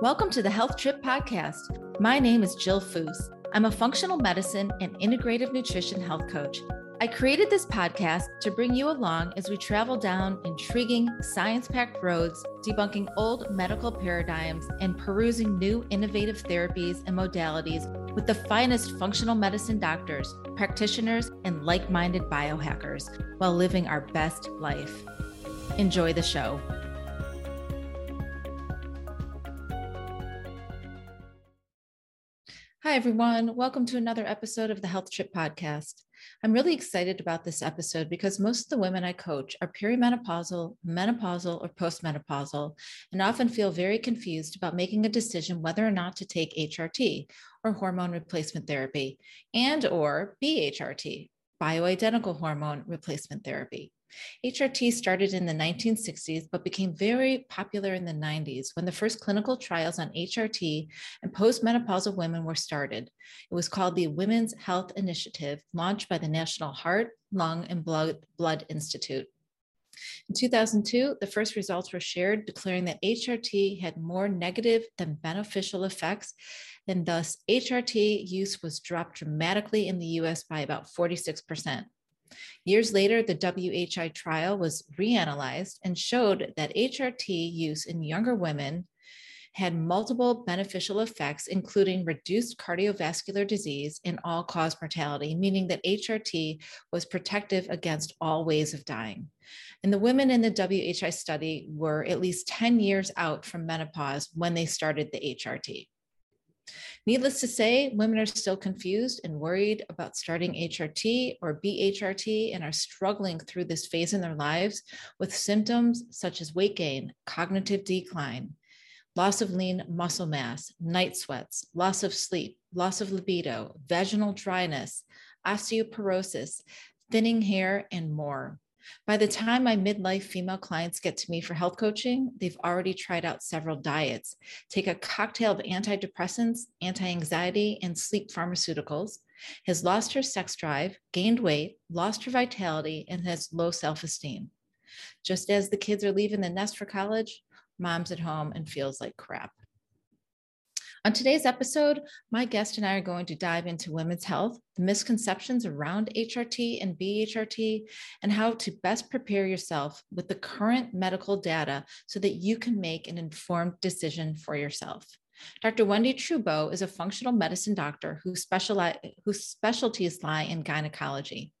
Welcome to the Health Trip Podcast. My name is Jill Foose. I'm a functional medicine and integrative nutrition health coach. I created this podcast to bring you along as we travel down intriguing, science-packed roads, debunking old medical paradigms and perusing new innovative therapies and modalities with the finest functional medicine doctors, practitioners, and like-minded biohackers while living our best life. Enjoy the show. Hi, everyone. Welcome to another episode of the Health Trip Podcast. I'm really excited about this episode because most of the women I coach are perimenopausal, menopausal, or postmenopausal, and often feel very confused about making a decision whether or not to take HRT, or hormone replacement therapy, and or BHRT, bioidentical hormone replacement therapy. HRT started in the 1960s, but became very popular in the 90s when the first clinical trials on HRT and postmenopausal women were started. It was called the Women's Health Initiative, launched by the National Heart, Lung, and Blood Institute. In 2002, the first results were shared, declaring that HRT had more negative than beneficial effects, and thus HRT use was dropped dramatically in the U.S. by about 46%. Years later, the WHI trial was reanalyzed and showed that HRT use in younger women had multiple beneficial effects, including reduced cardiovascular disease and all-cause mortality, meaning that HRT was protective against all ways of dying. And the women in the WHI study were at least 10 years out from menopause when they started the HRT. Needless to say, women are still confused and worried about starting HRT or BHRT and are struggling through this phase in their lives with symptoms such as weight gain, cognitive decline, loss of lean muscle mass, night sweats, loss of sleep, loss of libido, vaginal dryness, osteoporosis, thinning hair, and more. By the time my midlife female clients get to me for health coaching, they've already tried out several diets, take a cocktail of antidepressants, anti-anxiety, and sleep pharmaceuticals, has lost her sex drive, gained weight, lost her vitality, and has low self-esteem. Just as the kids are leaving the nest for college, mom's at home and feels like crap. On today's episode, my guest and I are going to dive into women's health, the misconceptions around HRT and BHRT, and how to best prepare yourself with the current medical data so that you can make an informed decision for yourself. Dr. Wendy Trubow is a functional medicine doctor whose specialties lie in gynecology.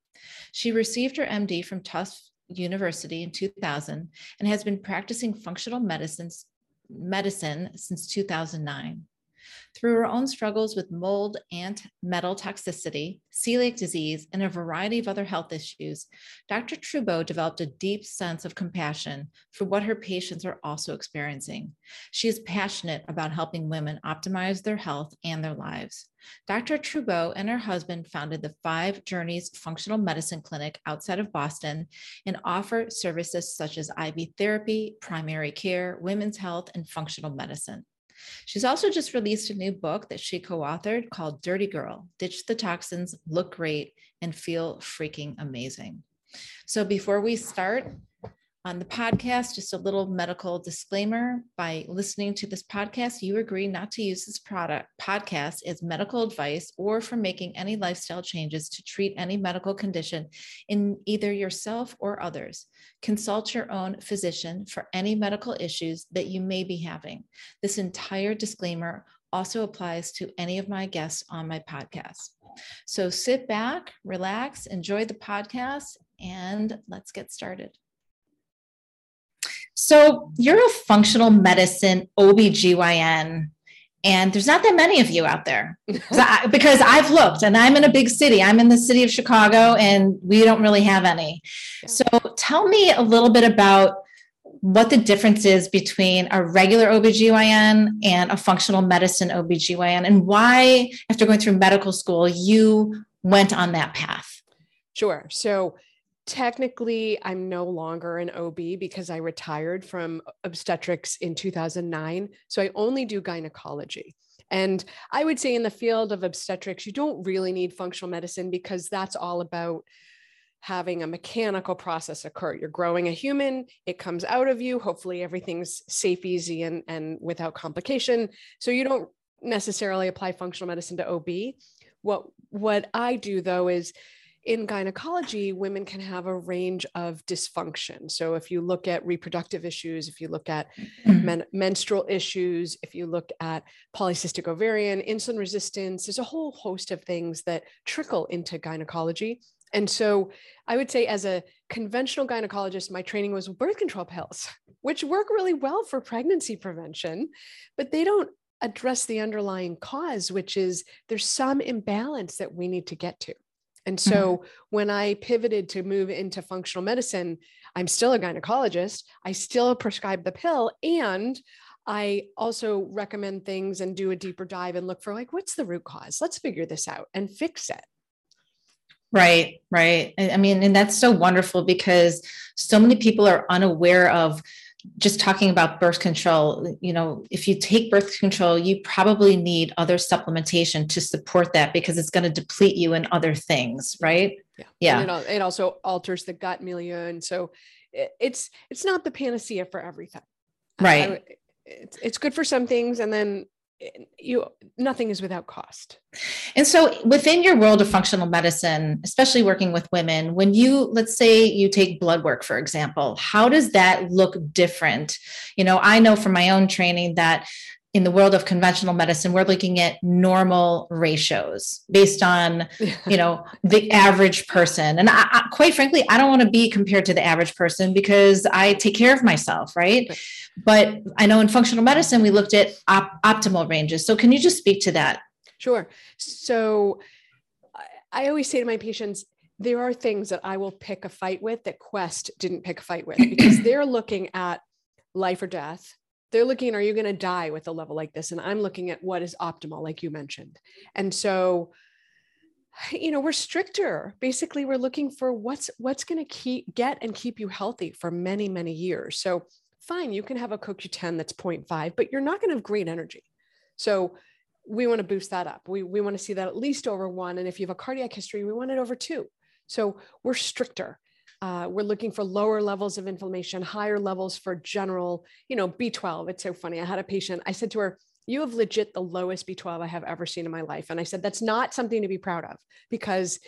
She received her MD from Tufts University in 2000 and has been practicing functional medicine since 2009. Through her own struggles with mold and metal toxicity, celiac disease, and a variety of other health issues, Dr. Trubow developed a deep sense of compassion for what her patients are also experiencing. She is passionate about helping women optimize their health and their lives. Dr. Trubow and her husband founded the Five Journeys Functional Medicine Clinic outside of Boston and offer services such as IV therapy, primary care, women's health, and functional medicine. She's also just released a new book that she co-authored called Dirty Girl: Ditch the Toxins, Look Great, and Feel Freaking Amazing. So before we start on the podcast, just a little medical disclaimer. By listening to this podcast, you agree not to use this podcast as medical advice or for making any lifestyle changes to treat any medical condition in either yourself or others. Consult your own physician for any medical issues that you may be having. This entire disclaimer also applies to any of my guests on my podcast. So sit back, relax, enjoy the podcast, and let's get started. So you're a functional medicine OBGYN, and there's not that many of you out there because I've looked, and I'm in a big city. I'm in the city of Chicago, and we don't really have any. So tell me a little bit about what the difference is between a regular OBGYN and a functional medicine OBGYN, and why, after going through medical school, you went on that path. Sure. So technically, I'm no longer an OB because I retired from obstetrics in 2009. So I only do gynecology. And I would say in the field of obstetrics, you don't really need functional medicine because that's all about having a mechanical process occur. You're growing a human, it comes out of you, hopefully everything's safe, easy, and without complication. So you don't necessarily apply functional medicine to OB. What I do though is in gynecology, women can have a range of dysfunction. So if you look at reproductive issues, if you look at menstrual issues, if you look at polycystic ovarian, insulin resistance, there's a whole host of things that trickle into gynecology. And so I would say as a conventional gynecologist, my training was birth control pills, which work really well for pregnancy prevention, but they don't address the underlying cause, which is there's some imbalance that we need to get to. And so when I pivoted to move into functional medicine, I'm still a gynecologist. I still prescribe the pill. And I also recommend things and do a deeper dive and look for like, what's the root cause? Let's figure this out and fix it. Right. Right. I mean, and that's so wonderful because so many people are unaware of just talking about birth control. You know, if you take birth control, you probably need other supplementation to support that because it's going to deplete you in other things. Right. Yeah. Yeah. And it also alters the gut milieu. And so it's not the panacea for everything. Right. It's good for some things. And then nothing is without cost. And so within your world of functional medicine, especially working with women, when let's say you take blood work, for example, how does that look different? You know, I know from my own training that in the world of conventional medicine, we're looking at normal ratios based on, you know, the average person. And I, quite frankly, I don't want to be compared to the average person because I take care of myself. Right. But I know in functional medicine, we looked at optimal ranges. So can you just speak to that? Sure. So I always say to my patients, there are things that I will pick a fight with that Quest didn't pick a fight with because they're looking at life or death. They're looking, are you going to die with a level like this? And I'm looking at what is optimal, like you mentioned. And so, you know, we're stricter. Basically, we're looking for what's going to keep you healthy for many, many years. So fine, you can have a CoQ10 that's 0.5, but you're not going to have great energy. So we want to boost that up. We want to see that at least over 1. And if you have a cardiac history, we want it over 2. So we're stricter. We're looking for lower levels of inflammation, higher levels for general, you know, B12. It's so funny. I had a patient, I said to her, you have legit the lowest B12 I have ever seen in my life. And I said, that's not something to be proud of because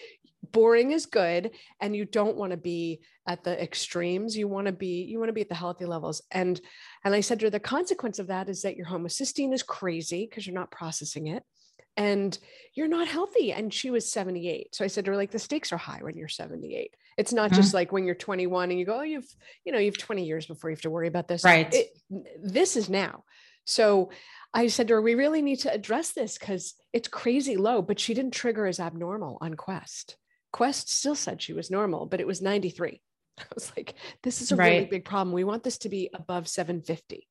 boring is good. And you don't want to be at the extremes. You want to be at the healthy levels. And I said to her, the consequence of that is that your homocysteine is crazy because you're not processing it and you're not healthy. And she was 78. So I said to her, like, the stakes are high when you're 78. It's not just like when you're 21 and you go, oh, you've 20 years before you have to worry about this. Right. This is now. So I said to her, we really need to address this because it's crazy low, but she didn't trigger as abnormal on Quest. Quest still said she was normal, but it was 93. I was like, this is a really big problem. We want this to be above 750.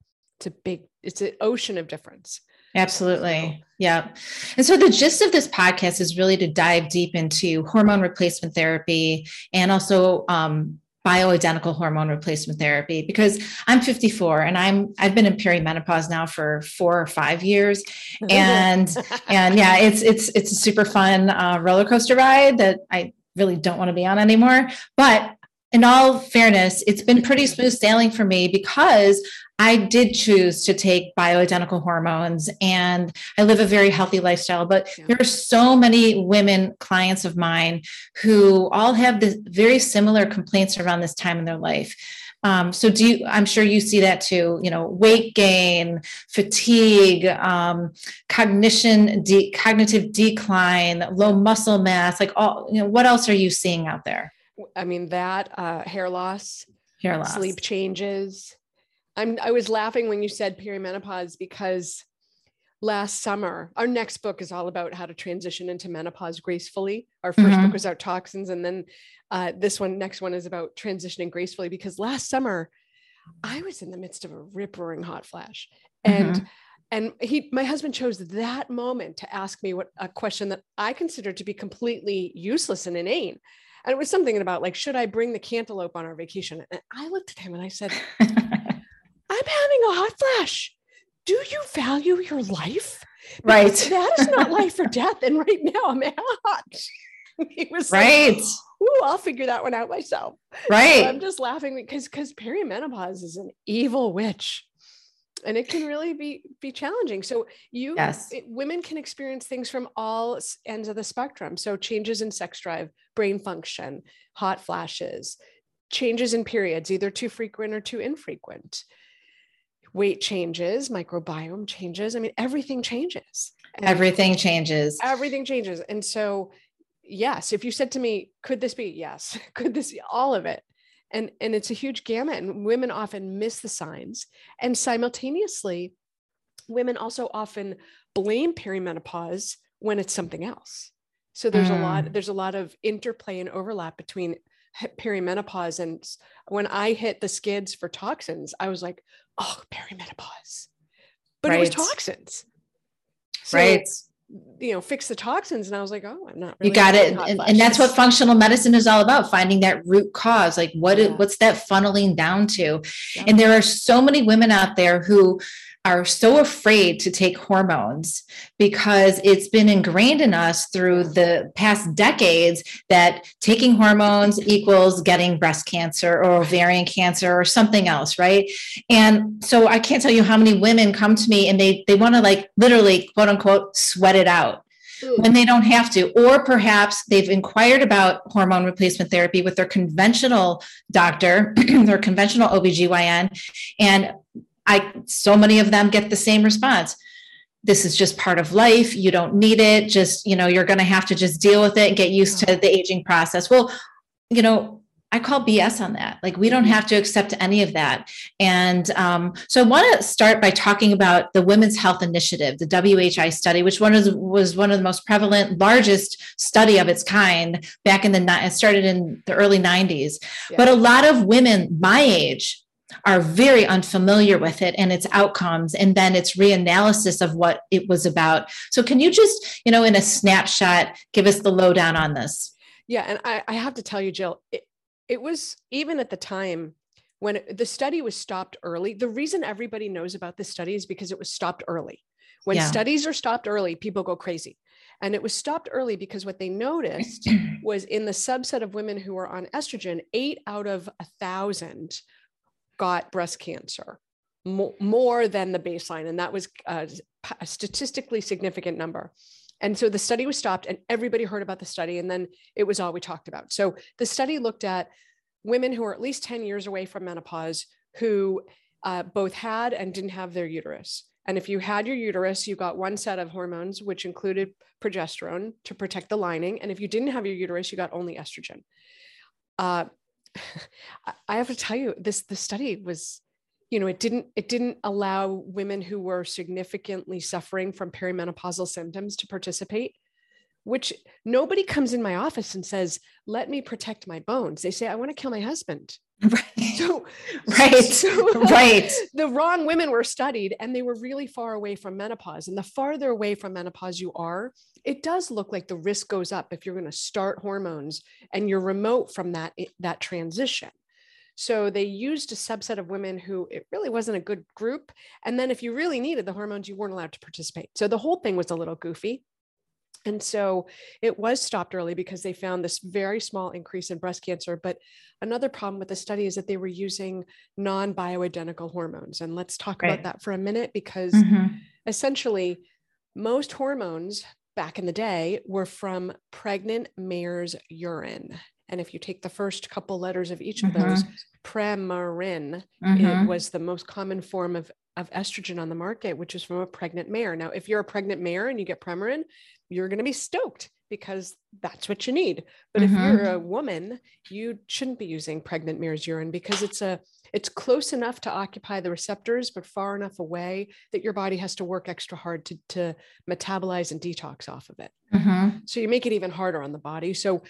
It's an ocean of difference. Absolutely. Yeah. And so the gist of this podcast is really to dive deep into hormone replacement therapy and also bioidentical hormone replacement therapy, because I'm 54 and I've been in perimenopause now for 4 or 5 years. And yeah, it's a super fun roller coaster ride that I really don't want to be on anymore. But in all fairness, it's been pretty smooth sailing for me because I did choose to take bioidentical hormones and I live a very healthy lifestyle, but there are so many women clients of mine who all have this very similar complaints around this time in their life. So I'm sure you see that too, you know, weight gain, fatigue, cognitive decline, low muscle mass, like all, you know, what else are you seeing out there? I mean, that, hair loss, sleep changes. I was laughing when you said perimenopause because last summer, our next book is all about how to transition into menopause gracefully. Our first book was about toxins. And then, next one is about transitioning gracefully because last summer I was in the midst of a rip-roaring hot flash and my husband chose that moment to ask me a question that I considered to be completely useless and inane. And it was something about like, should I bring the cantaloupe on our vacation? And I looked at him and I said, I'm having a hot flash. Do you value your life? Because that is not life or death. And right now I'm at a hot He was right. Like, ooh, I'll figure that one out myself. Right. So I'm just laughing because perimenopause is an evil witch. And it can really be challenging. So women can experience things from all ends of the spectrum. So changes in sex drive, brain function, hot flashes, changes in periods, either too frequent or too infrequent, weight changes, microbiome changes. I mean, everything changes. Everything changes. And so, yes, if you said to me, could this be? Yes. Could this be all of it? And it's a huge gamut, and women often miss the signs. And simultaneously, women also often blame perimenopause when it's something else. So there's a lot of interplay and overlap between perimenopause. And when I hit the skids for toxins, I was like, oh, perimenopause, but it was toxins. So, fix the toxins. And I was like, oh, I'm not really. You got it. And that's what functional medicine is all about, finding that root cause. Like what's that funneling down to? Yeah. And there are so many women out there who are so afraid to take hormones because it's been ingrained in us through the past decades that taking hormones equals getting breast cancer or ovarian cancer or something else, right? And so I can't tell you how many women come to me and they want to like literally, quote unquote, sweat it out when they don't have to, or perhaps they've inquired about hormone replacement therapy with their conventional doctor, their conventional OBGYN, and so many of them get the same response. This is just part of life. You don't need it. Just, you're going to have to just deal with it and get used to the aging process. Well, I call BS on that. Like, we don't have to accept any of that. And so I want to start by talking about the Women's Health Initiative, the WHI study, which was one of the most prevalent, largest study of its kind back in it started in the early 90s. Yeah. But a lot of women my age are very unfamiliar with it and its outcomes, and then its reanalysis of what it was about. So can you just, in a snapshot, give us the lowdown on this? Yeah. And I have to tell you, Jill, it was, even at the time when the study was stopped early, the reason everybody knows about this study is because it was stopped early. When studies are stopped early, people go crazy. And it was stopped early because what they noticed was in the subset of women who were on estrogen, 8 out of 1,000 got breast cancer, more than the baseline. And that was a statistically significant number. And so the study was stopped and everybody heard about the study. And then it was all we talked about. So the study looked at women who are at least 10 years away from menopause, who both had and didn't have their uterus. And if you had your uterus, you got one set of hormones, which included progesterone to protect the lining. And if you didn't have your uterus, you got only estrogen. I have to tell you, the study was, it didn't allow women who were significantly suffering from perimenopausal symptoms to participate, which nobody comes in my office and says, let me protect my bones. They say, I want to kill my husband. Right. So the wrong women were studied, and they were really far away from menopause. And the farther away from menopause you are, it does look like the risk goes up if you're going to start hormones and you're remote from that transition. So they used a subset of women who it really wasn't a good group. And then if you really needed the hormones, you weren't allowed to participate. So the whole thing was a little goofy. And so it was stopped early because they found this very small increase in breast cancer. But another problem with the study is that they were using non-bioidentical hormones. And let's talk about that for a minute, because essentially most hormones back in the day were from pregnant mare's urine. And if you take the first couple letters of each of those, Premarin, it was the most common form of estrogen on the market, which is from a pregnant mare. Now, if you're a pregnant mare and you get Premarin, you're going to be stoked because that's what you need. But if you're a woman, you shouldn't be using pregnant mare's urine because it's close enough to occupy the receptors, but far enough away that your body has to work extra hard to metabolize and detox off of it. So you make it even harder on the body. So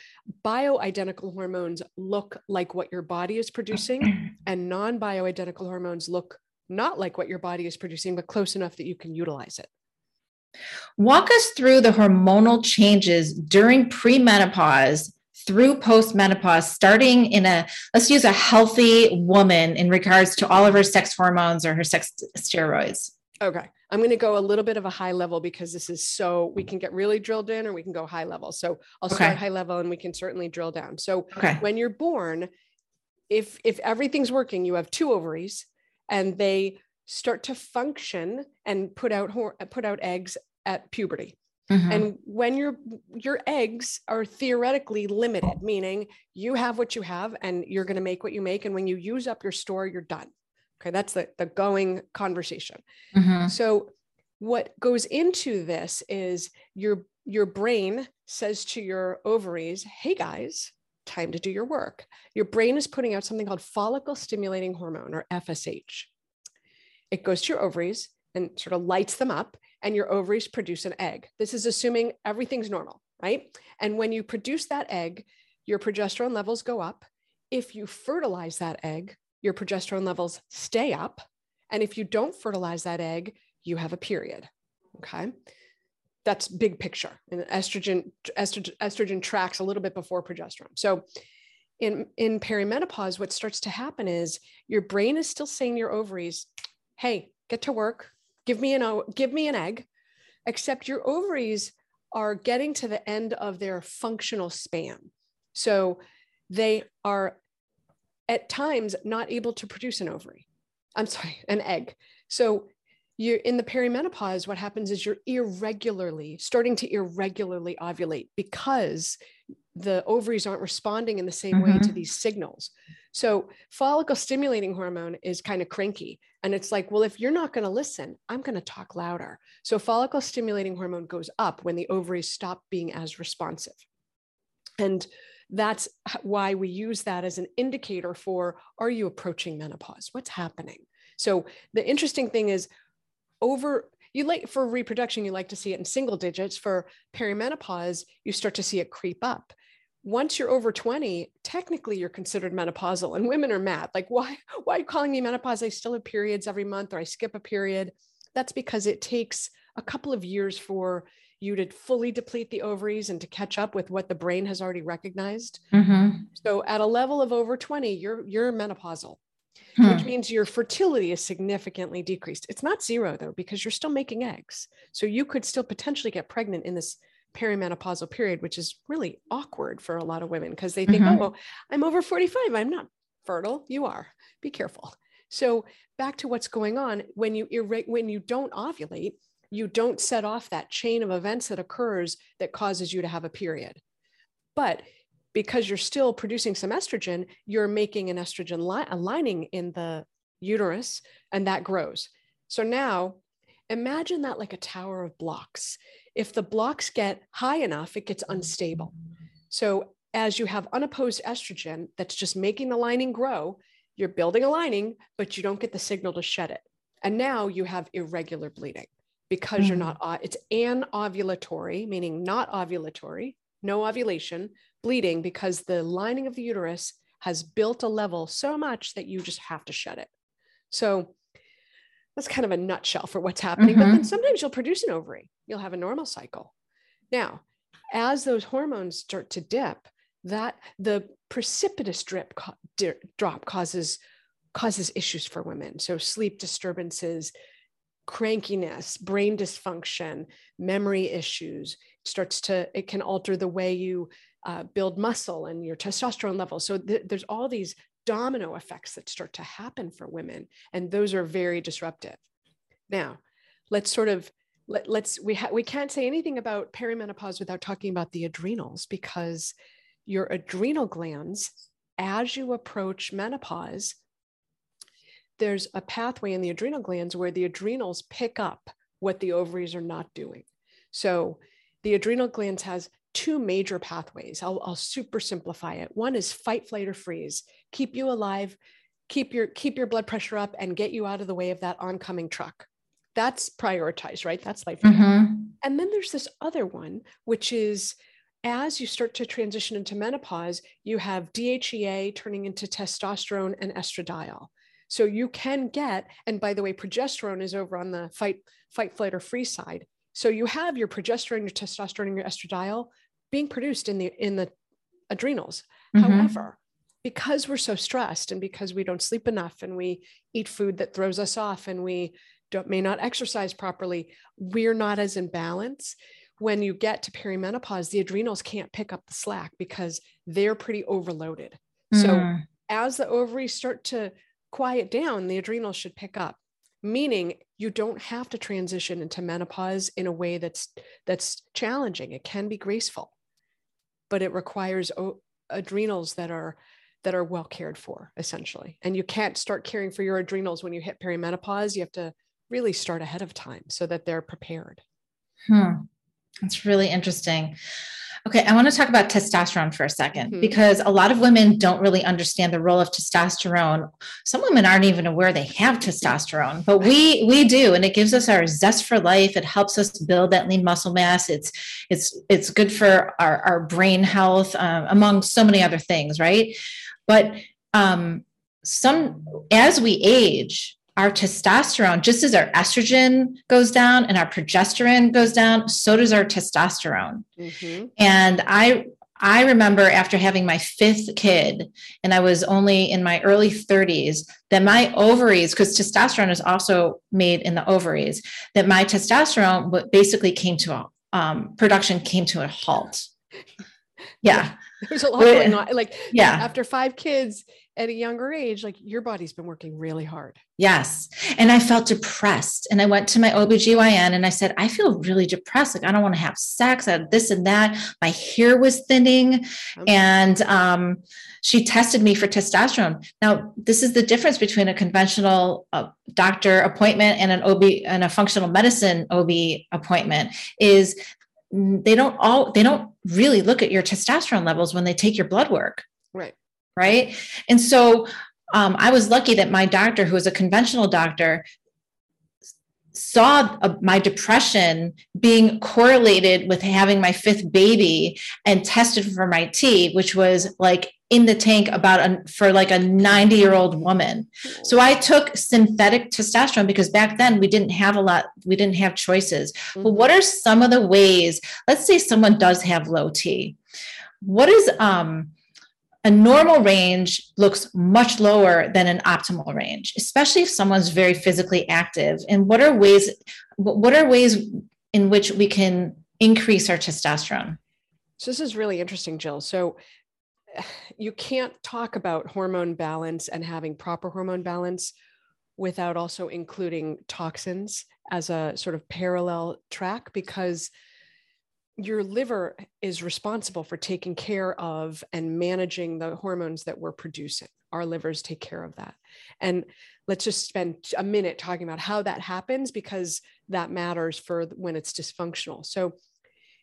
bioidentical hormones look like what your body is producing, and non-bioidentical hormones look not like what your body is producing, but close enough that you can utilize it. Walk us through the hormonal changes during premenopause through postmenopause, starting in let's use a healthy woman in regards to all of her sex hormones or her sex steroids. Okay. I'm going to go a little bit of a high level because this is so we can get really drilled in or we can go high level. So I'll start high level and we can certainly drill down. So when you're born, if everything's working, you have two ovaries and they start to function and put out eggs at puberty. Mm-hmm. And when your eggs are theoretically limited, meaning you have what you have and you're going to make what you make. And when you use up your store, you're done. Okay. That's the going conversation. Mm-hmm. So what goes into this is your brain says to your ovaries, hey guys, time to do your work. Your brain is putting out something called follicle stimulating hormone or FSH. It goes to your ovaries and sort of lights them up and your ovaries produce an egg. This is assuming everything's normal, right? And when you produce that egg, your progesterone levels go up. If you fertilize that egg, your progesterone levels stay up. And if you don't fertilize that egg, you have a period. Okay. That's big picture. And estrogen tracks a little bit before progesterone. So in perimenopause, what starts to happen is your brain is still saying to your ovaries, hey, get to work. Give me an egg, except your ovaries are getting to the end of their functional span. So they are at times not able to produce an egg. So you're in the perimenopause, what happens is you're starting to irregularly ovulate because the ovaries aren't responding in the same way to these signals. So follicle stimulating hormone is kind of cranky. And it's like, well, if you're not going to listen, I'm going to talk louder. So follicle stimulating hormone goes up when the ovaries stop being as responsive. And that's why we use that as an indicator for, are you approaching menopause? What's happening? So the interesting thing is for reproduction, you like to see it in single digits. For perimenopause, you start to see it creep up. Once you're over 20, technically you're considered menopausal, and women are mad. Like, why are you calling me menopause? I still have periods every month, or I skip a period. That's because it takes a couple of years for you to fully deplete the ovaries and to catch up with what the brain has already recognized. Mm-hmm. So at a level of over 20, you're menopausal, which means your fertility is significantly decreased. It's not zero though, because you're still making eggs. So you could still potentially get pregnant in this perimenopausal period, which is really awkward for a lot of women because they think, oh, well, I'm over 45. I'm not fertile. You are. Be careful. So back to what's going on when you don't ovulate, you don't set off that chain of events that occurs that causes you to have a period. But because you're still producing some estrogen, you're making an estrogen lining in the uterus and that grows. So now imagine that like a tower of blocks. If the blocks get high enough, it gets unstable. So as you have unopposed estrogen that's just making the lining grow, you're building a lining, but you don't get the signal to shed it. And now you have irregular bleeding. Because you're not, it's anovulatory, meaning not ovulatory, no ovulation, bleeding, because the lining of the uterus has built a level so much that you just have to shed it. So that's kind of a nutshell for what's happening. But then sometimes you'll produce an ovary, you'll have a normal cycle. Now, as those hormones start to dip, the precipitous drop causes issues for women. So sleep disturbances, crankiness, brain dysfunction, memory issues, it can alter the way you build muscle and your testosterone level. So there's all these domino effects that start to happen for women. And those are very disruptive. Now we can't say anything about perimenopause without talking about the adrenals, because your adrenal glands, as you approach menopause, there's a pathway in the adrenal glands where the adrenals pick up what the ovaries are not doing. So the adrenal glands has two major pathways. I'll super simplify it. One is fight, flight, or freeze. Keep you alive, keep your blood pressure up, and get you out of the way of that oncoming truck. That's prioritized, right? That's life. And then there's this other one, which is as you start to transition into menopause, you have DHEA turning into testosterone and estradiol. So you can get, and by the way, progesterone is over on the fight, flight, or freeze side. So you have your progesterone, your testosterone, and your estradiol being produced in the adrenals. However, because we're so stressed and because we don't sleep enough and we eat food that throws us off and we may not exercise properly, we're not as in balance. When you get to perimenopause, the adrenals can't pick up the slack because they're pretty overloaded. Mm. So as the ovaries start to quiet down, the adrenals should pick up, meaning you don't have to transition into menopause in a way that's challenging. It can be graceful, but it requires adrenals that are well cared for, essentially. And you can't start caring for your adrenals when you hit perimenopause. You have to really start ahead of time so that they're prepared. Hmm. That's really interesting. Okay. I want to talk about testosterone for a second, mm-hmm. because a lot of women don't really understand the role of testosterone. Some women aren't even aware they have testosterone, but we do. And it gives us our zest for life. It helps us build that lean muscle mass. It's good for our brain health, among so many other things. Right. But, as we age, our testosterone, just as our estrogen goes down and our progesterone goes down, so does our testosterone. Mm-hmm. And I remember after having my 5th kid, and I was only in my early 30s, that my ovaries, because testosterone is also made in the ovaries, that my testosterone basically came to a halt. Yeah. There's a lot going on. Like, yeah. After 5 kids at a younger age, like your body's been working really hard. Yes. And I felt depressed, and I went to my OBGYN and I said, I feel really depressed. Like I don't want to have sex. I had this and that. My hair was thinning. And, she tested me for testosterone. Now, this is the difference between a conventional doctor appointment and an OB and a functional medicine OB appointment is they don't really look at your testosterone levels when they take your blood work. Right. Right. And so I was lucky that my doctor, who was a conventional doctor, saw my depression being correlated with having my 5th baby and tested for my T, which was like in the tank for like a 90-year-old woman. So I took synthetic testosterone because back then we didn't have a lot. We didn't have choices. Mm-hmm. But what are some of the ways, let's say someone does have low T, what is, a normal range looks much lower than an optimal range, especially if someone's very physically active. And what are ways in which we can increase our testosterone? So this is really interesting, Jill. So you can't talk about hormone balance and having proper hormone balance without also including toxins as a sort of parallel track, because your liver is responsible for taking care of and managing the hormones that we're producing. Our livers take care of that. And let's just spend a minute talking about how that happens, because that matters for when it's dysfunctional. So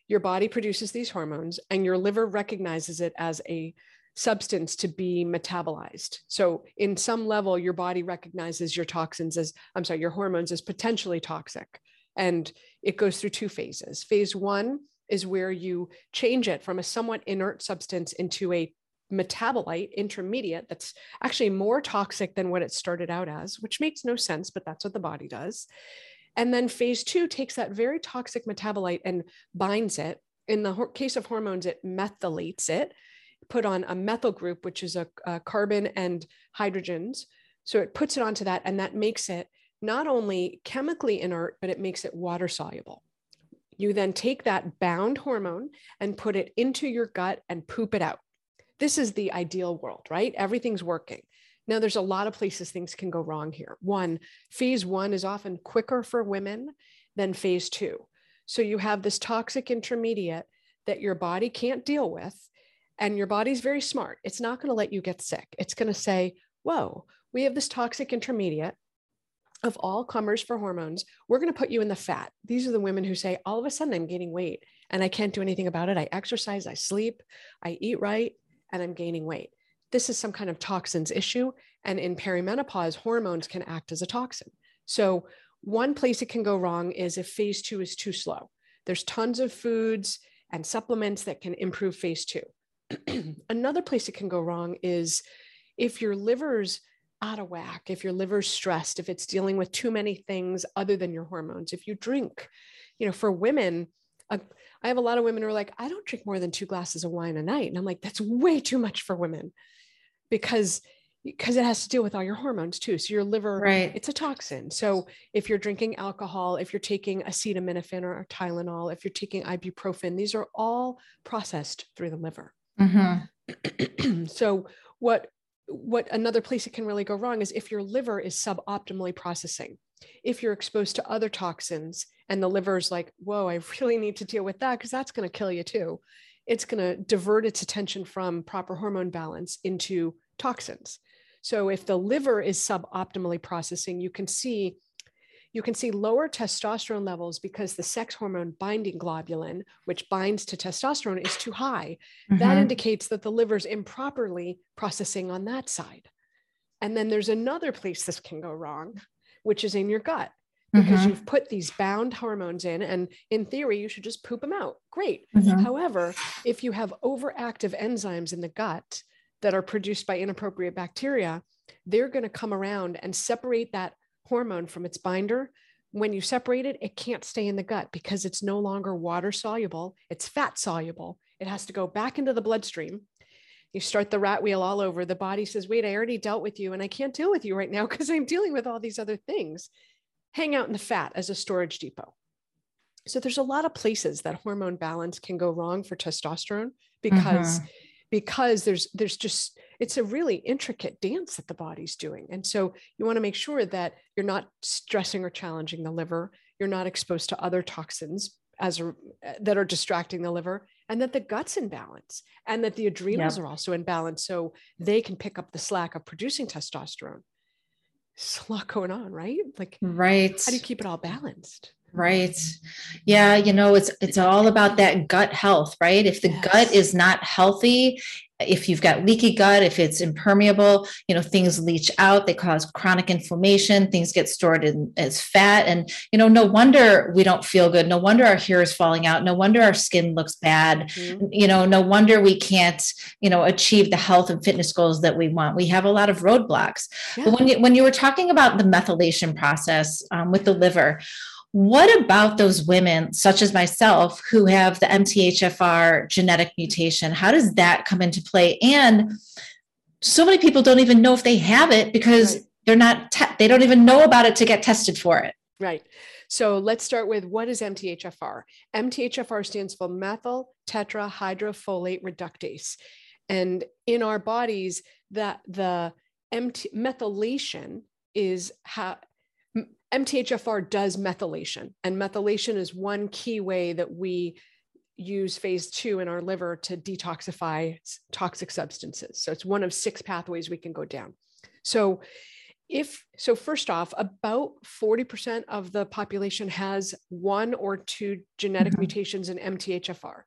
your body produces these hormones and your liver recognizes it as a substance to be metabolized. So in some level, your body recognizes your hormones as potentially toxic. And it goes through 2 phases. Phase 1 is where you change it from a somewhat inert substance into a metabolite intermediate that's actually more toxic than what it started out as, which makes no sense, but that's what the body does. And then phase 2 takes that very toxic metabolite and binds it. In the case of hormones, it methylates it, put on a methyl group, which is a carbon and hydrogens. So it puts it onto that, and that makes it not only chemically inert, but it makes it water soluble. You then take that bound hormone and put it into your gut and poop it out. This is the ideal world, right? Everything's working. Now, there's a lot of places things can go wrong here. One, phase 1 is often quicker for women than phase 2. So you have this toxic intermediate that your body can't deal with, and your body's very smart. It's not going to let you get sick. It's going to say, whoa, we have this toxic intermediate of all comers for hormones, we're going to put you in the fat. These are the women who say, all of a sudden I'm gaining weight and I can't do anything about it. I exercise, I sleep, I eat right, and I'm gaining weight. This is some kind of toxins issue. And in perimenopause, hormones can act as a toxin. So one place it can go wrong is if phase 2 is too slow. There's tons of foods and supplements that can improve phase 2. Another place it can go wrong is if your liver's out of whack, if your liver's stressed, if it's dealing with too many things other than your hormones, if you drink, for women, I have a lot of women who are like, I don't drink more than 2 glasses of wine a night. And I'm like, that's way too much for women, because because it has to deal with all your hormones too. So your liver, it's a toxin. So if you're drinking alcohol, if you're taking acetaminophen or Tylenol, if you're taking ibuprofen, these are all processed through the liver. Mm-hmm. So what another place it can really go wrong is if your liver is suboptimally processing, if you're exposed to other toxins and the liver's like, whoa, I really need to deal with that because that's going to kill you too. It's going to divert its attention from proper hormone balance into toxins. So if the liver is suboptimally processing, you can see lower testosterone levels because the sex hormone binding globulin, which binds to testosterone, is too high. Mm-hmm. That indicates that the liver's improperly processing on that side. And then there's another place this can go wrong, which is in your gut, because mm-hmm. you've put these bound hormones in, and in theory, you should just poop them out. Great. Mm-hmm. However, if you have overactive enzymes in the gut that are produced by inappropriate bacteria, they're going to come around and separate that hormone from its binder. When you separate it, it can't stay in the gut because it's no longer water soluble. It's fat soluble. It has to go back into the bloodstream. You start the rat wheel all over. The body says, wait, I already dealt with you and I can't deal with you right now because I'm dealing with all these other things. Hang out in the fat as a storage depot. So there's a lot of places that hormone balance can go wrong for testosterone because there's just, it's a really intricate dance that the body's doing. And so you want to make sure that you're not stressing or challenging the liver. You're not exposed to other toxins that are distracting the liver, and that the gut's in balance, and that the adrenals are also in balance. So they can pick up the slack of producing testosterone. It's a lot going on, right? Like, how do you keep it all balanced? Right. Yeah. You know, it's all about that gut health, right? If the gut is not healthy, if you've got leaky gut, if it's impermeable, you know, things leach out, they cause chronic inflammation, things get stored in as fat. And, you know, no wonder we don't feel good. No wonder our hair is falling out. No wonder our skin looks bad. Mm-hmm. You know, no wonder we can't, you know, achieve the health and fitness goals that we want. We have a lot of roadblocks. Yeah. But when you were talking about the methylation process with the liver, what about those women, such as myself, who have the MTHFR genetic mutation? How does that come into play? And so many people don't even know if they have it because they're not, they don't even know about it to get tested for it. Right. So let's start with, what is MTHFR? MTHFR stands for methyl tetrahydrofolate reductase. And in our bodies, that the methylation is how MTHFR does methylation, and methylation is one key way that we use phase 2 in our liver to detoxify toxic substances. So it's one of 6 pathways we can go down. So first off, about 40% of the population has 1 or 2 genetic mutations in MTHFR.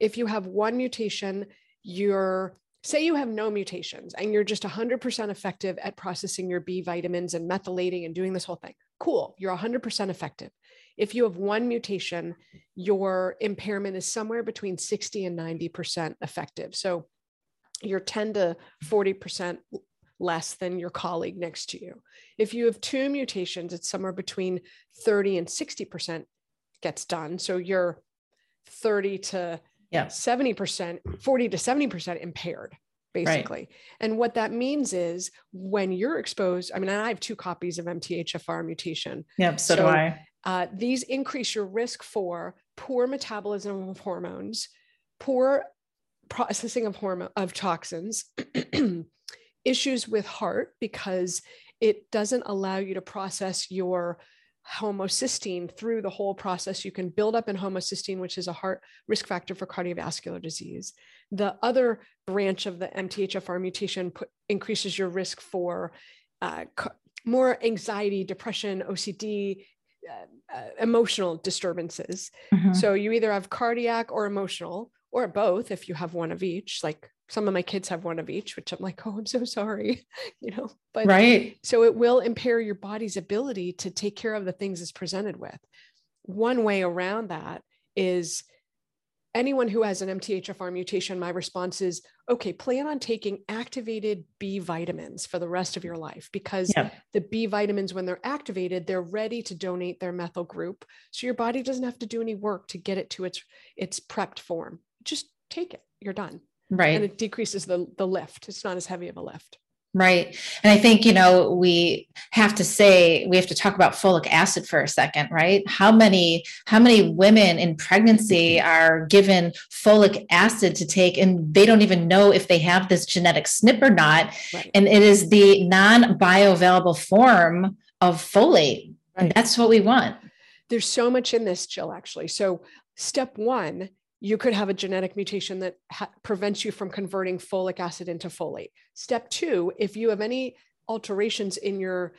If you have 1 mutation, say you have no mutations and you're just 100% effective at processing your B vitamins and methylating and doing this whole thing. Cool. You're 100% effective. If you have 1 mutation, your impairment is somewhere between 60 and 90% effective. So you're 10 to 40% less than your colleague next to you. If you have 2 mutations, it's somewhere between 30 and 60% gets done. So you're 30 to 70%, 40 to 70% impaired, basically. Right. And what that means is when you're exposed, I mean, I have 2 copies of MTHFR mutation. Yep. So do I. These increase your risk for poor metabolism of hormones, poor processing of toxins, issues with heart, because it doesn't allow you to process your homocysteine through the whole process. You can build up in homocysteine, which is a heart risk factor for cardiovascular disease. The other branch of the MTHFR mutation increases your risk for more anxiety, depression, OCD, emotional disturbances. Mm-hmm. So you either have cardiac or emotional, or both if you have one of each. Like, some of my kids have one of each, which I'm like, oh, I'm so sorry, you know, but so it will impair your body's ability to take care of the things it's presented with. One way around that is, anyone who has an MTHFR mutation, my response is, okay, plan on taking activated B vitamins for the rest of your life, because the B vitamins, when they're activated, they're ready to donate their methyl group. So your body doesn't have to do any work to get it to its prepped form. Just take it, you're done. Right. And it decreases the lift. It's not as heavy of a lift. Right. And I think, you know, we have to talk about folic acid for a second, right? How many women in pregnancy are given folic acid to take, and they don't even know if they have this genetic SNP or not. Right. And it is the non-bioavailable form of folate. Right. And that's what we want. There's so much in this, Jill, actually. So step one, you could have a genetic mutation that prevents you from converting folic acid into folate. Step two, if you have any alterations in your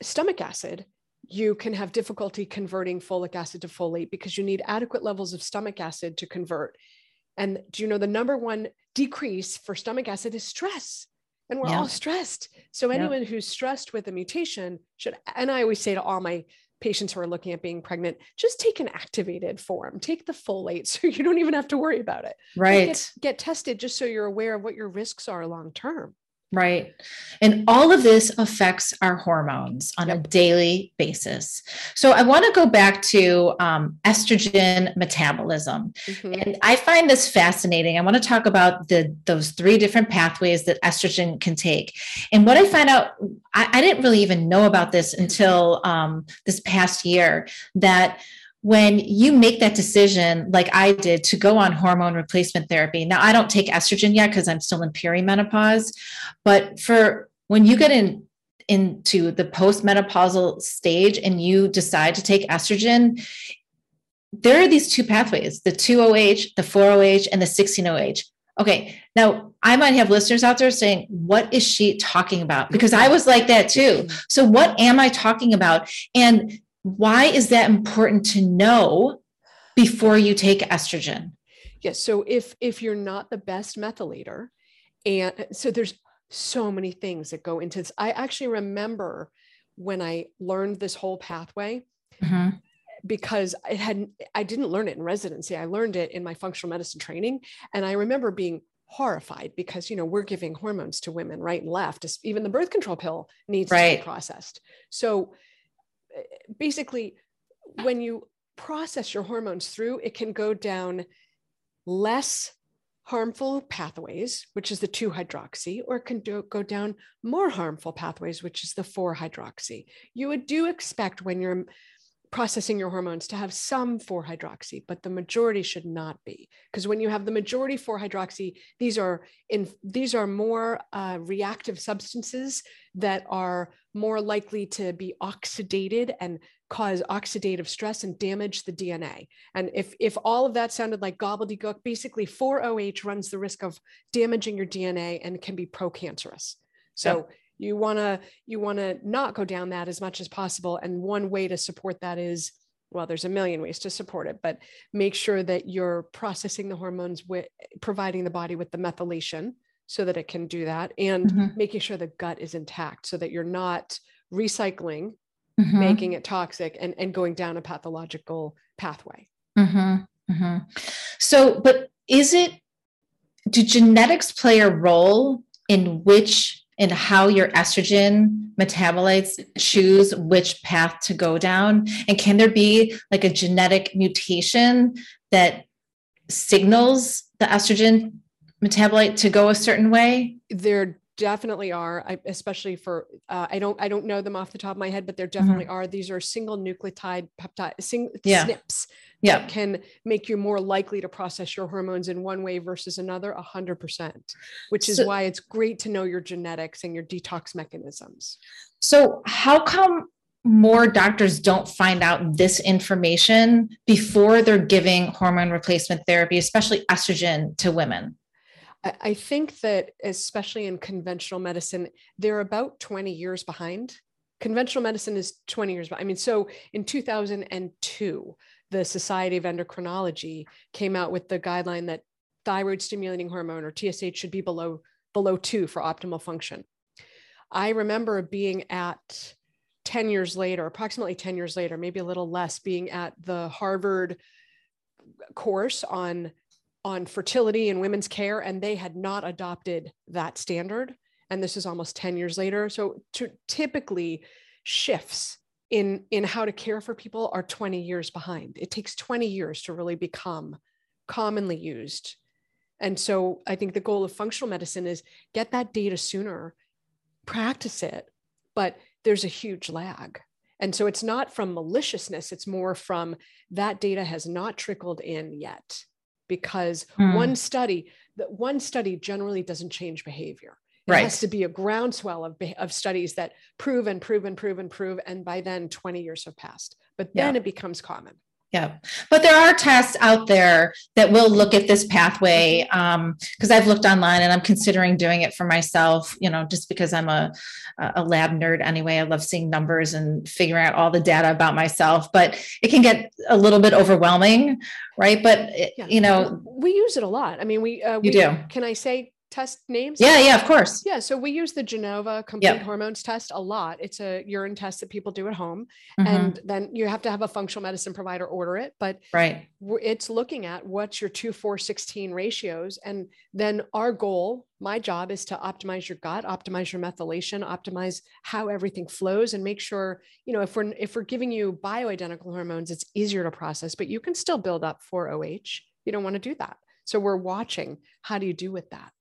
stomach acid, you can have difficulty converting folic acid to folate because you need adequate levels of stomach acid to convert. And do you know the number one decrease for stomach acid is stress? And we're all stressed. So anyone who's stressed with a mutation should, and I always say to all my patients who are looking at being pregnant, just take an activated form, take the folate so you don't even have to worry about it. Right. Get tested just so you're aware of what your risks are long-term. Right. And all of this affects our hormones on a daily basis. So I want to go back to estrogen metabolism. Mm-hmm. And I find this fascinating. I want to talk about those three different pathways that estrogen can take. And what I find out, I didn't really even know about this until this past year, that when you make that decision, like I did, to go on hormone replacement therapy. Now, I don't take estrogen yet because I'm still in perimenopause, but for when you get into the postmenopausal stage and you decide to take estrogen, there are these two pathways, the 2OH, the 4OH, and the 16OH. Okay. Now I might have listeners out there saying, what is she talking about? Because I was like that too. So what am I talking about? And why is that important to know before you take estrogen? Yes. So if you're not the best methylator, and so there's so many things that go into this. I actually remember when I learned this whole pathway, mm-hmm. because I didn't learn it in residency. I learned it in my functional medicine training. And I remember being horrified because, you know, we're giving hormones to women right and left. Even the birth control pill needs to be processed. So basically, when you process your hormones through, it can go down less harmful pathways, which is the 2-hydroxy, or it can go down more harmful pathways, which is the 4-hydroxy. You do expect when you're processing your hormones to have some 4-hydroxy, but the majority should not be, because when you have the majority 4-hydroxy, these are more reactive substances that are more likely to be oxidated and cause oxidative stress and damage the DNA. And if all of that sounded like gobbledygook, basically 4-OH runs the risk of damaging your DNA and can be pro-cancerous. So you want to not go down that as much as possible. And one way to support that is, well, there's a million ways to support it, but make sure that you're processing the hormones with providing the body with the methylation so that it can do that, and mm-hmm. making sure the gut is intact so that you're not recycling, mm-hmm. making it toxic and going down a pathological pathway. Mm-hmm. Mm-hmm. So, but do genetics play a role in which and how your estrogen metabolites choose which path to go down? And can there be like a genetic mutation that signals the estrogen metabolite to go a certain way? There definitely are, especially for, I don't know them off the top of my head, but there definitely mm-hmm. are. These are single nucleotide peptide, SNPs that can make you more likely to process your hormones in one way versus another 100%, which is why it's great to know your genetics and your detox mechanisms. So how come more doctors don't find out this information before they're giving hormone replacement therapy, especially estrogen, to women? I think that especially in conventional medicine, they're about 20 years behind. Conventional medicine is 20 years behind. I mean, so in 2002, the Society of Endocrinology came out with the guideline that thyroid stimulating hormone, or TSH, should be below 2 for optimal function. I remember being at 10 years later, approximately 10 years later, maybe a little less, being at the Harvard course on fertility and women's care, and they had not adopted that standard. And this is almost 10 years later. So typically shifts in how to care for people are 20 years behind. It takes 20 years to really become commonly used And so I think the goal of functional medicine is get that data sooner, practice it, but there's a huge lag. And so it's not from maliciousness, it's more from that data has not trickled in yet, because one study generally doesn't change behavior. It has to be a groundswell of studies that prove. And by then 20 years have passed, but then it becomes common. Yeah. But there are tests out there that will look at this pathway. Cause I've looked online and I'm considering doing it for myself, you know, just because I'm a lab nerd anyway. I love seeing numbers and figuring out all the data about myself, but it can get a little bit overwhelming. Right. But it, you know, we use it a lot. I mean, we do. Can I say test names? Yeah, of course. Yeah. So we use the Genova complete hormones test a lot. It's a urine test that people do at home. Mm-hmm. And then you have to have a functional medicine provider order it, but it's looking at what's your 2-4-16 ratios. And then our goal, my job, is to optimize your gut, optimize your methylation, optimize how everything flows, and make sure, you know, if we're giving you bioidentical hormones, it's easier to process, but you can still build up 4OH. You don't want to do that. So we're watching, how do you do with that?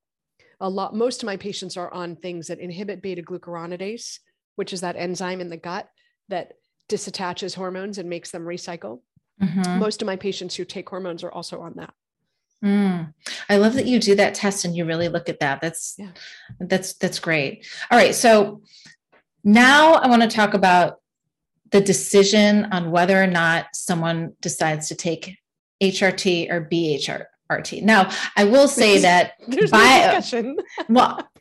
Most of my patients are on things that inhibit beta glucuronidase, which is that enzyme in the gut that disattaches hormones and makes them recycle. Mm-hmm. Most of my patients who take hormones are also on that. Mm. I love that you do that test and you really look at that. That's great. All right. So now I want to talk about the decision on whether or not someone decides to take HRT or BHRT. Now, I will say that and I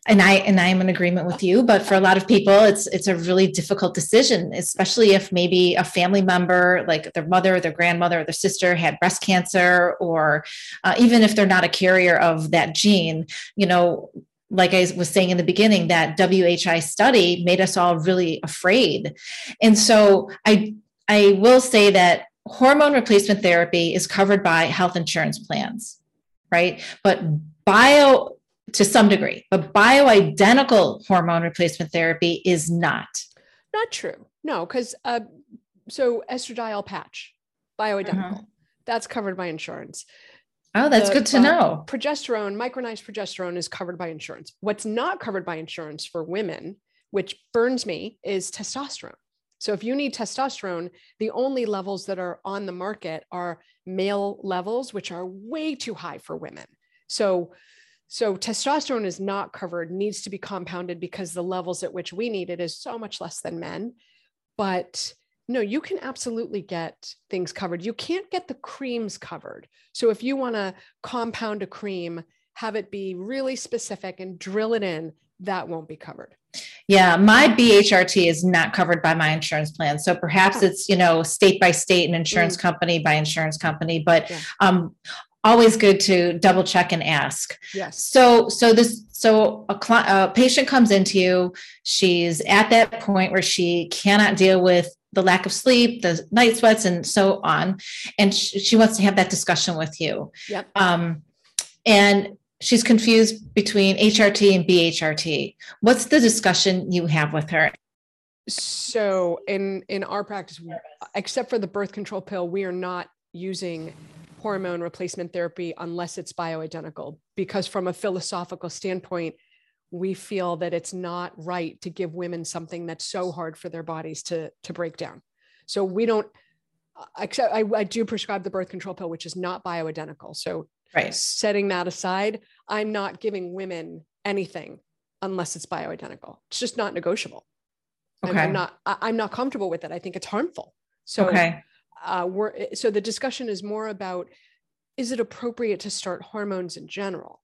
am in agreement with you, but for a lot of people, it's a really difficult decision, especially if maybe a family member, like their mother, their grandmother, or their sister had breast cancer, or even if they're not a carrier of that gene, you know, like I was saying in the beginning, that WHI study made us all really afraid. And so I will say that hormone replacement therapy is covered by health insurance plans, right? But bioidentical hormone replacement therapy is not. Not true. No, because so estradiol patch, bioidentical, that's covered by insurance. Oh, that's good to know. Progesterone, micronized progesterone, is covered by insurance. What's not covered by insurance for women, which burns me, is testosterone. So if you need testosterone, the only levels that are on the market are male levels, which are way too high for women. So testosterone is not covered, needs to be compounded, because the levels at which we need it is so much less than men. But no, you can absolutely get things covered. You can't get the creams covered. So if you want to compound a cream, have it be really specific and drill it in, that won't be covered. Yeah. My BHRT is not covered by my insurance plan. So perhaps it's, you know, state by state and insurance company by insurance company, but always good to double check and ask. Yes. So a patient comes into you, she's at that point where she cannot deal with the lack of sleep, the night sweats, and so on. And she wants to have that discussion with you. Yep. And she's confused between HRT and BHRT. What's the discussion you have with her? So in our practice, except for the birth control pill, we are not using hormone replacement therapy unless it's bioidentical, because from a philosophical standpoint, we feel that it's not right to give women something that's so hard for their bodies to break down. So we don't, except I do prescribe the birth control pill, which is not bioidentical. So setting that aside, I'm not giving women anything unless it's bioidentical. It's just not negotiable. Okay. I'm not comfortable with it. I think it's harmful. So, so the discussion is more about, is it appropriate to start hormones in general?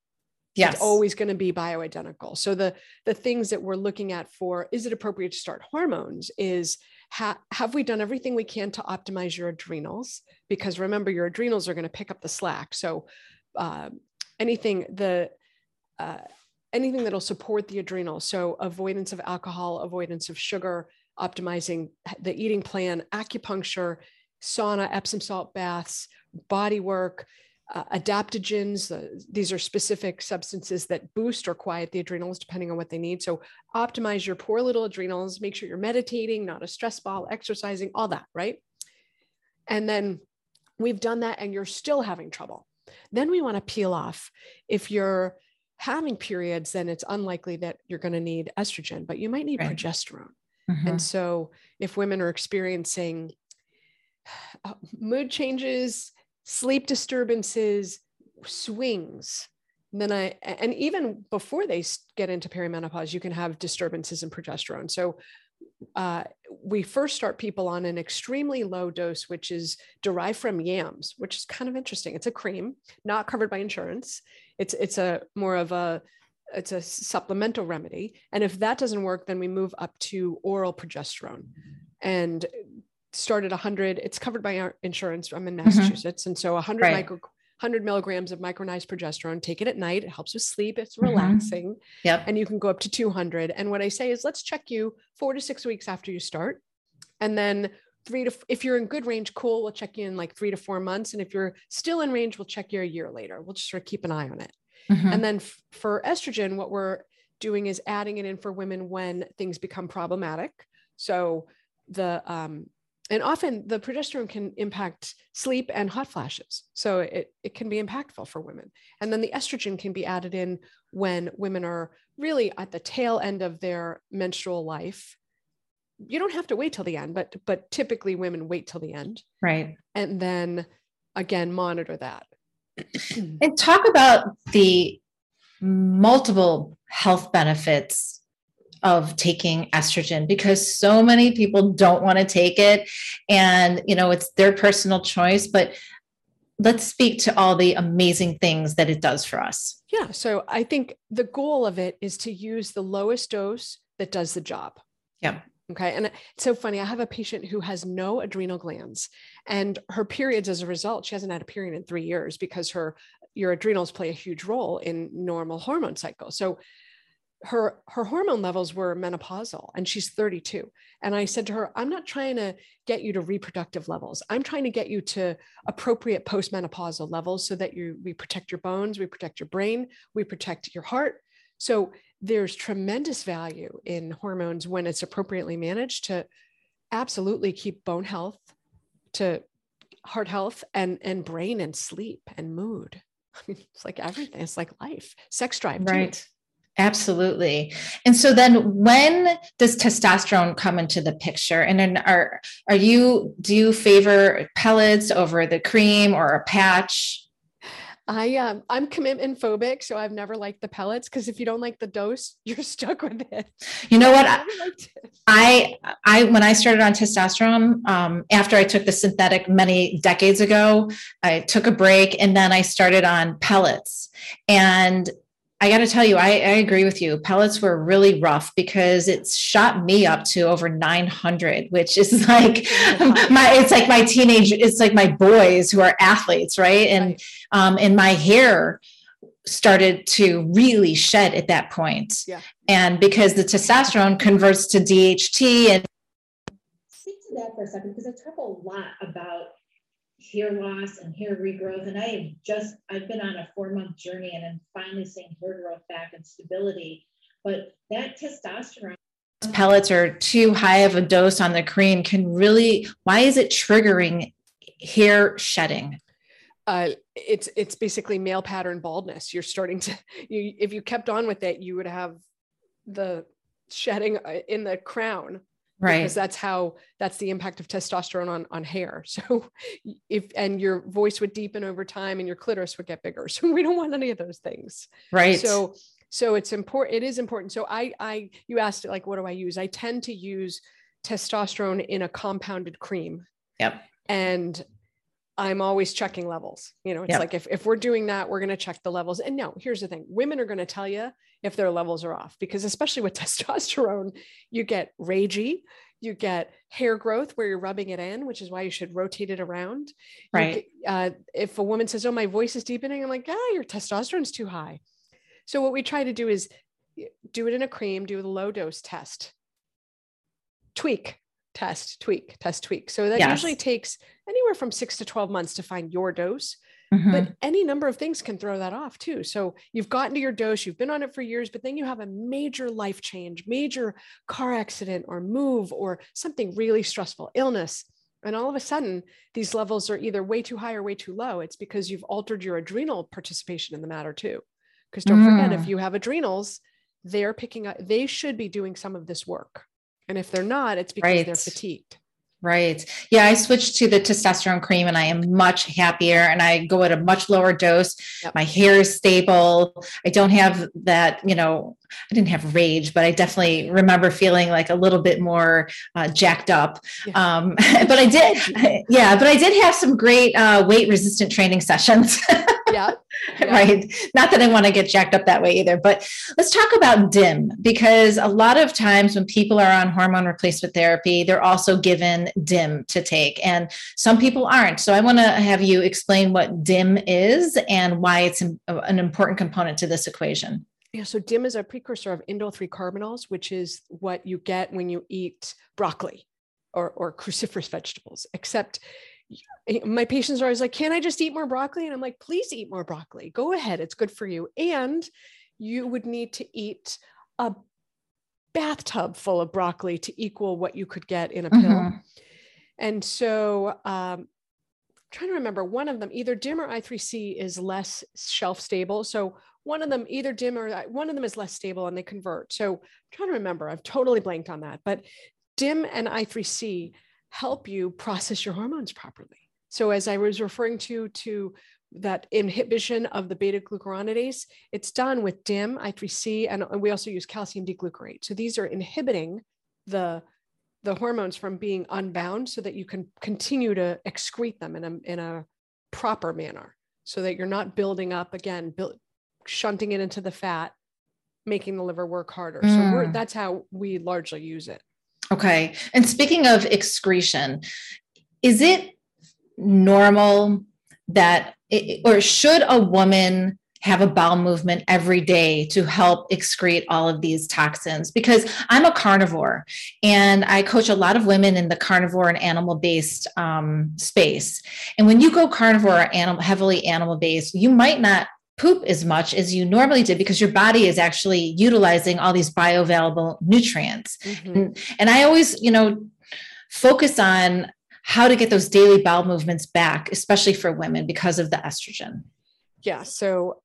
Yes. It's always going to be bioidentical. So the things that we're looking at for, is it appropriate to start hormones, is have we done everything we can to optimize your adrenals? Because remember, your adrenals are going to pick up the slack. So anything that'll support the adrenals. So avoidance of alcohol, avoidance of sugar, optimizing the eating plan, acupuncture, sauna, Epsom salt baths, body work, adaptogens. These are specific substances that boost or quiet the adrenals depending on what they need. So optimize your poor little adrenals, make sure you're meditating, not a stress ball, exercising, all that. Right. And then we've done that and you're still having trouble. Then we want to peel off. If you're having periods, then it's unlikely that you're going to need estrogen, but you might need progesterone. Mm-hmm. And so if women are experiencing mood changes, sleep disturbances, swings, then and even before they get into perimenopause, you can have disturbances in progesterone. So we first start people on an extremely low dose, which is derived from yams, which is kind of interesting. It's a cream, not covered by insurance. It's a supplemental remedy. And if that doesn't work, then we move up to oral progesterone and start at 100. It's covered by our insurance. I'm in Massachusetts. Mm-hmm. And so 100 milligrams of micronized progesterone, take it at night. It helps with sleep. It's relaxing. Mm-hmm. Yep. And you can go up to 200. And what I say is let's check you 4 to 6 weeks after you start. And then if you're in good range, cool. We'll check you in like 3 to 4 months. And if you're still in range, we'll check you a year later. We'll just sort of keep an eye on it. Mm-hmm. And then for estrogen, what we're doing is adding it in for women when things become problematic. So and often the progesterone can impact sleep and hot flashes. So it can be impactful for women. And then the estrogen can be added in when women are really at the tail end of their menstrual life. You don't have to wait till the end, but typically women wait till the end. Right. And then again, monitor that. And talk about the multiple health benefits of taking estrogen, because so many people don't want to take it and, it's their personal choice, but let's speak to all the amazing things that it does for us. Yeah. So I think the goal of it is to use the lowest dose that does the job. Yeah. Okay. And it's so funny. I have a patient who has no adrenal glands and her periods as a result, she hasn't had a period in 3 years because your adrenals play a huge role in normal hormone cycle. So her hormone levels were menopausal and she's 32. And I said to her, I'm not trying to get you to reproductive levels. I'm trying to get you to appropriate postmenopausal levels so that we protect your bones, we protect your brain, we protect your heart. So there's tremendous value in hormones when it's appropriately managed to absolutely keep bone health, to heart health and brain and sleep and mood. I mean, it's like everything. It's like life, sex drive. Right. Too. Absolutely. And so then when does testosterone come into the picture? And then do you favor pellets over the cream or a patch? I'm commitment phobic, so I've never liked the pellets because if you don't like the dose, you're stuck with it. You know what? I when I started on testosterone, after I took the synthetic many decades ago, I took a break and then I started on pellets. And I got to tell you, I agree with you. Pellets were really rough because it shot me up to over 900, which is like it's like my boys who are athletes. Right. And my hair started to really shed at that point. Yeah. And because the testosterone converts to DHT and speak to that for a second, because I talk a lot about hair loss and hair regrowth. And I've been on a 4-month journey and I'm finally seeing hair growth back and stability, but that testosterone. Pellets are too high of a dose on the cream can really, why is it triggering hair shedding? It's basically male pattern baldness. You're starting to, if you kept on with it, you would have the shedding in the crown. Right. Because that's the impact of testosterone on hair. So and your voice would deepen over time and your clitoris would get bigger. So we don't want any of those things. Right. So it's important. It is important. So you asked like, what do I use? I tend to use testosterone in a compounded cream. Yep. And I'm always checking levels. It's yep. Like, if we're doing that, we're going to check the levels. And no, here's the thing. Women are going to tell you if their levels are off, because especially with testosterone, you get ragey, you get hair growth where you're rubbing it in, which is why you should rotate it around. Right. If a woman says, oh, my voice is deepening, I'm like, your testosterone's too high. So what we try to do is do it in a cream, do the low dose test, tweak, test, tweak, test, tweak. So that usually takes anywhere from 6 to 12 months to find your dose. Mm-hmm. But any number of things can throw that off too. So you've gotten to your dose, you've been on it for years, but then you have a major life change, major car accident or move or something really stressful, illness, And all of a sudden, these levels are either way too high or way too low. It's because you've altered your adrenal participation in the matter too. Because don't forget, if you have adrenals, they're picking up, they should be doing some of this work. And if they're not, it's because they're fatigued. Right. Yeah. I switched to the testosterone cream and I am much happier and I go at a much lower dose. Yep. My hair is stable. I don't have that, you know, I didn't have rage, but I definitely remember feeling like a little bit more jacked up. Yeah. But I did. Yeah. But I did have some great weight resistant training sessions. Yeah. Yeah. Right. Not that I want to get jacked up that way either, but let's talk about DIM, because a lot of times when people are on hormone replacement therapy, they're also given DIM to take, and some people aren't. So I want to have you explain what DIM is and why it's an important component to this equation. Yeah. So DIM is a precursor of indole-3-carbanols, which is what you get when you eat broccoli or cruciferous vegetables, except my patients are always like, can I just eat more broccoli? And I'm like, please eat more broccoli. Go ahead. It's good for you. And you would need to eat a bathtub full of broccoli to equal what you could get in a pill. And so I'm trying to remember one of them, either DIM or I3C is less shelf stable. So one of them, either DIM or one of them is less stable and they convert. So I'm trying to remember, I've totally blanked on that, but DIM and I3C help you process your hormones properly. So as I was referring to that inhibition of the beta glucuronidase, it's done with DIM, I3C, and we also use calcium deglucurate. So these are inhibiting the hormones from being unbound so that you can continue to excrete them in a proper manner so that you're not building up again, shunting it into the fat, making the liver work harder. So that's how we largely use it. Okay. And speaking of excretion, is it normal that, or should a woman have a bowel movement every day to help excrete all of these toxins? Because I'm a carnivore and I coach a lot of women in the carnivore and animal-based space. And when you go carnivore or heavily animal-based, you might not poop as much as you normally did because your body is actually utilizing all these bioavailable nutrients. And I always, you know, focus on how to get those daily bowel movements back, especially for women because of the estrogen. Yeah. So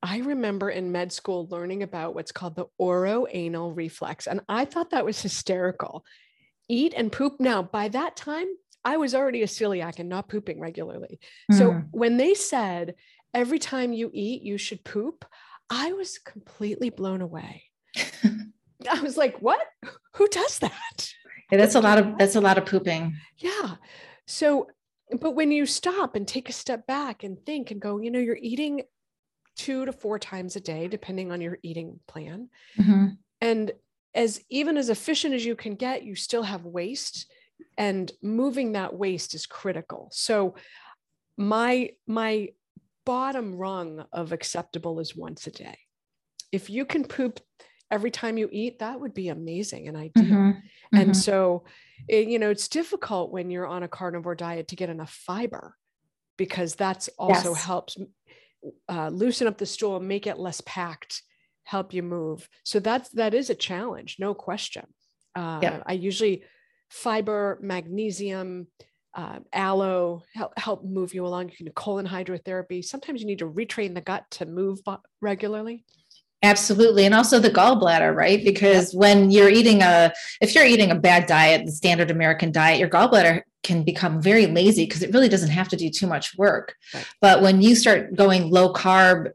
I remember in med school learning about what's called the oroanal reflex. And I thought that was hysterical. Eat and poop. Now, by that time, I was already a celiac and not pooping regularly. So when they said, every time you eat, you should poop, I was completely blown away. I was like, what? Who does that? Yeah, that's a lot of pooping. Yeah. So, but when you stop and take a step back and think and go, you know, you're eating 2 to 4 times a day, depending on your eating plan. And even as efficient as you can get, you still have waste, and moving that waste is critical. So my bottom rung of acceptable is once a day. If you can poop every time you eat, that would be amazing and ideal. And so, you know, it's difficult when you're on a carnivore diet to get enough fiber, because that's also helps loosen up the stool, make it less packed, help you move. So that is a challenge, no question. I usually fiber, magnesium, aloe help move you along. You can do colon hydrotherapy. Sometimes you need to retrain the gut to move regularly. Absolutely. And also the gallbladder, right? Because when you're eating if you're eating a bad diet, the standard American diet, your gallbladder can become very lazy because it really doesn't have to do too much work. Right. But when you start going low carb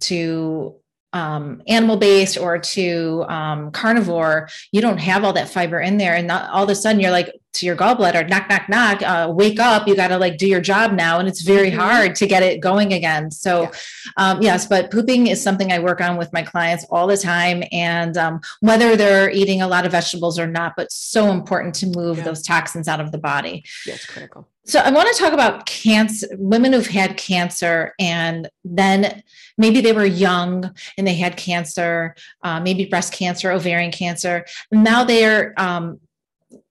to animal-based or to carnivore, you don't have all that fiber in there. And all of a sudden you're like, to your gallbladder, knock, knock, knock, wake up. You got to like do your job now. And it's very hard to get it going again. So yes, but pooping is something I work on with my clients all the time. And whether they're eating a lot of vegetables or not, but so important to move those toxins out of the body. Yeah, it's critical. So I want to talk about cancer, women who've had cancer, and then maybe they were young and they had cancer, maybe breast cancer, ovarian cancer. Now they're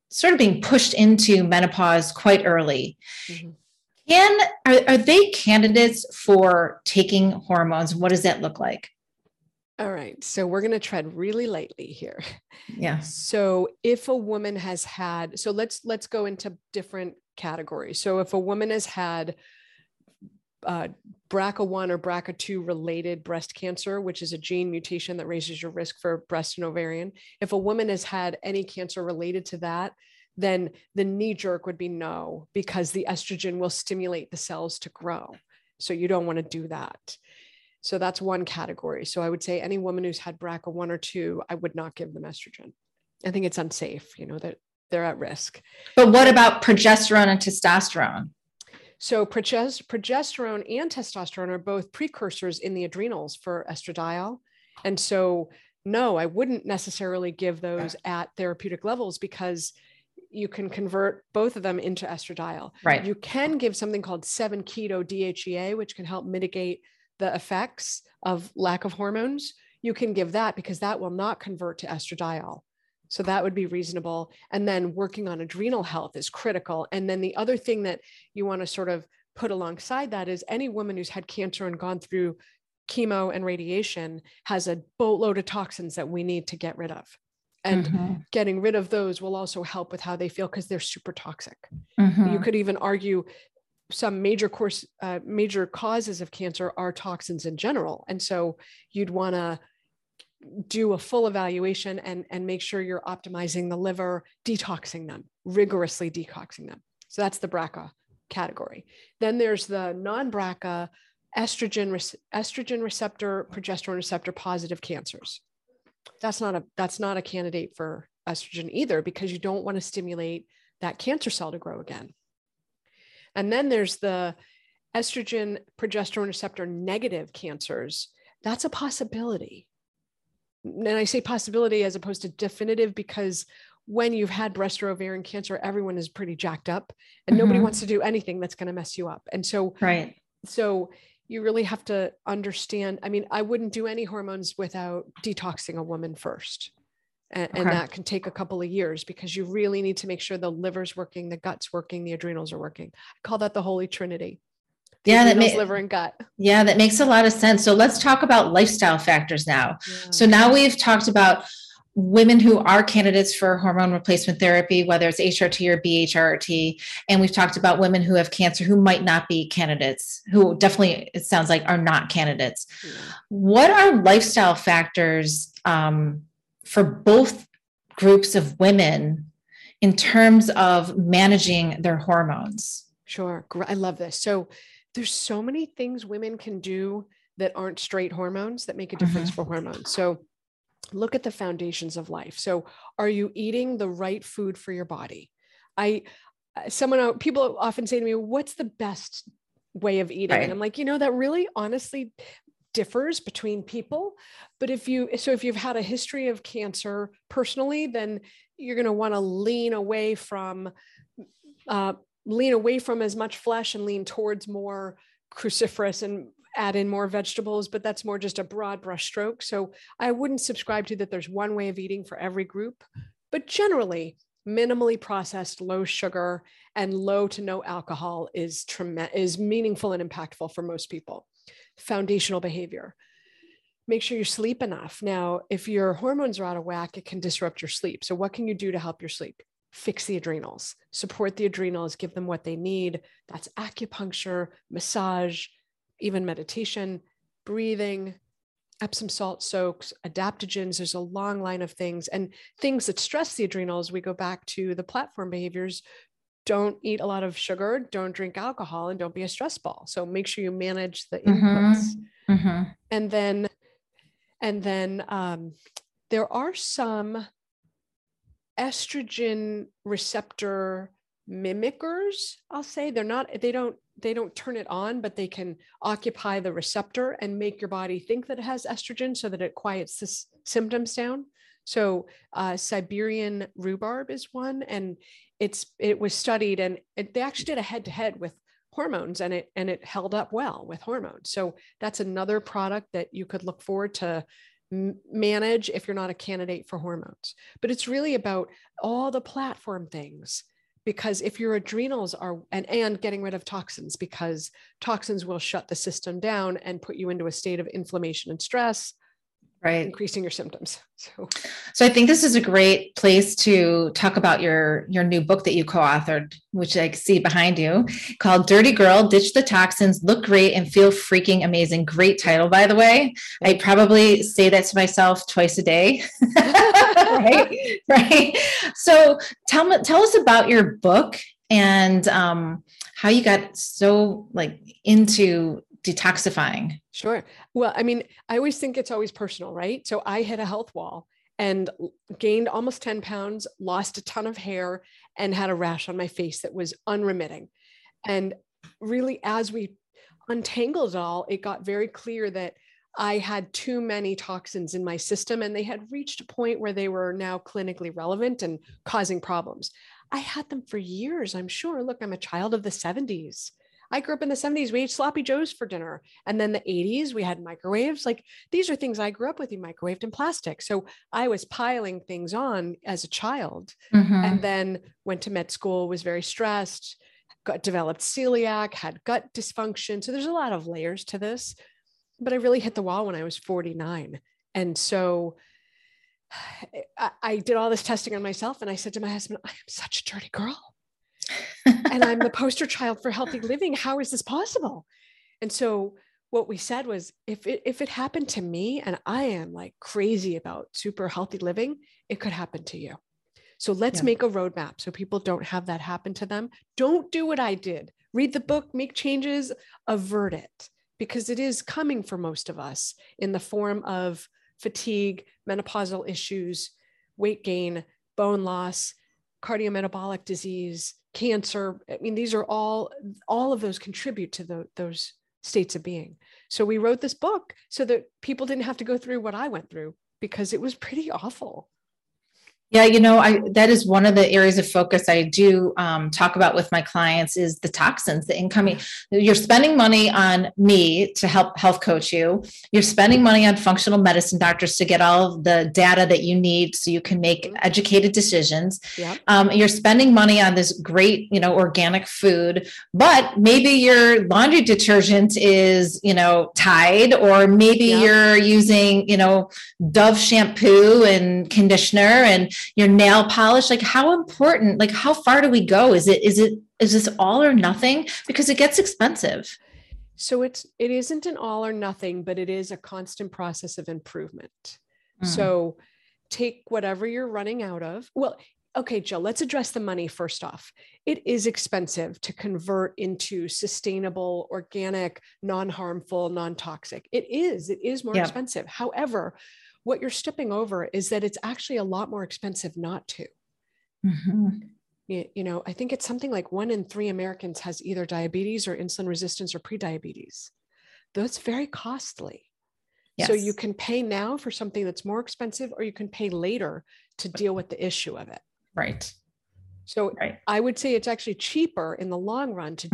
sort of being pushed into menopause quite early. And are they candidates for taking hormones? What does that look like? All right. So we're going to tread really lightly here. Yeah. So if a woman has had, so let's go into different category. So if a woman has had BRCA1 or BRCA2 related breast cancer, which is a gene mutation that raises your risk for breast and ovarian, if a woman has had any cancer related to that, then the knee jerk would be no, because the estrogen will stimulate the cells to grow. So you don't want to do that. So that's one category. So I would say any woman who's had BRCA1 or 2, I would not give them estrogen. I think it's unsafe, you know, that they're at risk. But what about progesterone and testosterone? So progesterone and testosterone are both precursors in the adrenals for estradiol. And so, no, I wouldn't necessarily give those at therapeutic levels, because you can convert both of them into estradiol. Right. You can give something called 7-keto-DHEA, which can help mitigate the effects of lack of hormones. You can give that because that will not convert to estradiol. So that would be reasonable. And then working on adrenal health is critical. And then the other thing that you want to sort of put alongside that is any woman who's had cancer and gone through chemo and radiation has a boatload of toxins that we need to get rid of. And mm-hmm. getting rid of those will also help with how they feel, because they're super toxic. Mm-hmm. You could even argue some major causes of cancer are toxins in general. And so you'd want to do a full evaluation and make sure you're optimizing the liver, detoxing them, rigorously detoxing them. So that's the BRCA category. Then there's the non-BRCA estrogen receptor, progesterone receptor positive cancers. That's not a candidate for estrogen either, because you don't want to stimulate that cancer cell to grow again. And then there's the estrogen progesterone receptor negative cancers. That's a possibility. And I say possibility as opposed to definitive, because when you've had breast or ovarian cancer, everyone is pretty jacked up and mm-hmm. nobody wants to do anything that's going to mess you up. And so, right. So you really have to understand, I mean, I wouldn't do any hormones without detoxing a woman first. And that can take a couple of years, because you really need to make sure the liver's working, the gut's working, the adrenals are working. I call that the Holy Trinity. Yeah, adrenals, liver, and gut. Yeah, that makes a lot of sense. So let's talk about lifestyle factors now. Yeah. So now we've talked about women who are candidates for hormone replacement therapy, whether it's HRT or BHRT. And we've talked about women who have cancer who might not be candidates, who definitely, it sounds like, are not candidates. Yeah. What are lifestyle factors for both groups of women in terms of managing their hormones? Sure. I love this. So there's so many things women can do that aren't straight hormones that make a difference mm-hmm. for hormones. So look at the foundations of life. So are you eating the right food for your body? People often say to me, what's the best way of eating? Right. And I'm like, you know, that really honestly differs between people. But if you've had a history of cancer personally, then you're going to want to lean away from as much flesh and lean towards more cruciferous and add in more vegetables, but that's more just a broad brush stroke. So I wouldn't subscribe to that there's one way of eating for every group, but generally minimally processed, low sugar, and low to no alcohol is meaningful and impactful for most people. Foundational behavior. Make sure you sleep enough. Now, if your hormones are out of whack, it can disrupt your sleep. So what can you do to help your sleep? Fix the adrenals, support the adrenals, give them what they need. That's acupuncture, massage, even meditation, breathing, Epsom salt soaks, adaptogens. There's a long line of things, and things that stress the adrenals. We go back to the platform behaviors. Don't eat a lot of sugar, don't drink alcohol, and don't be a stress ball. So make sure you manage the inputs. Mm-hmm. Mm-hmm. And then there are some estrogen receptor mimickers, I'll say. They don't turn it on, but they can occupy the receptor and make your body think that it has estrogen so that it quiets the symptoms down. So Siberian rhubarb is one, and it was studied, and they actually did a head-to-head with hormones, and it held up well with hormones. So that's another product that you could look forward to manage if you're not a candidate for hormones. But it's really about all the platform things, because if your adrenals are, and getting rid of toxins, because toxins will shut the system down and put you into a state of inflammation and stress. right, increasing your symptoms. So I think this is a great place to talk about your new book that you co-authored, which I see behind you, called Dirty Girl: Ditch the Toxins, Look Great, and Feel Freaking Amazing. Great title, by the way. I probably say that to myself twice a day. Right? Right. So tell us about your book and how you got so into detoxifying. Sure. Well, I mean, I always think it's always personal, right? So I hit a health wall and gained almost 10 pounds, lost a ton of hair, and had a rash on my face that was unremitting. And really, as we untangled it all, it got very clear that I had too many toxins in my system, and they had reached a point where they were now clinically relevant and causing problems. I had them for years, I'm sure. Look, I'm a child of the 70s. I grew up in the 70s, we ate sloppy joes for dinner. And then the 80s, we had microwaves. Like, these are things I grew up with, you microwaved in plastic. So I was piling things on as a child, and then went to med school, was very stressed, developed celiac, had gut dysfunction. So there's a lot of layers to this, but I really hit the wall when I was 49. And so I did all this testing on myself. And I said to my husband, I am such a dirty girl. And I'm the poster child for healthy living. How is this possible? And so what we said was, if it happened to me, and I am like crazy about super healthy living, it could happen to you. So let's make a roadmap so people don't have that happen to them. Don't do what I did. Read the book, make changes, avert it, because it is coming for most of us in the form of fatigue, menopausal issues, weight gain, bone loss, cardiometabolic disease, cancer. I mean, these are all of those contribute to those states of being. So we wrote this book so that people didn't have to go through what I went through, because it was pretty awful. Yeah. You know, that is one of the areas of focus I do talk about with my clients is the toxins, the incoming. You're spending money on me to help health coach you. You're spending money on functional medicine doctors to get all of the data that you need so you can make educated decisions. Yeah. You're spending money on this great, organic food, but maybe your laundry detergent is, Tide, or maybe you're using, Dove shampoo and conditioner and your nail polish. Like, how important, how far do we go? Is this all or nothing? Because it gets expensive. So it isn't an all or nothing, but it is a constant process of improvement. So take whatever you're running out of. Well, okay, Jill, let's address the money first off. It is expensive to convert into sustainable, organic, non-harmful, non-toxic. It is more expensive. However, what you're stepping over is that it's actually a lot more expensive not to. I think it's something like 1 in 3 Americans has either diabetes or insulin resistance or prediabetes. That's very costly. Yes. So you can pay now for something that's more expensive, or you can pay later to deal with the issue of it. Right. So I would say it's actually cheaper in the long run to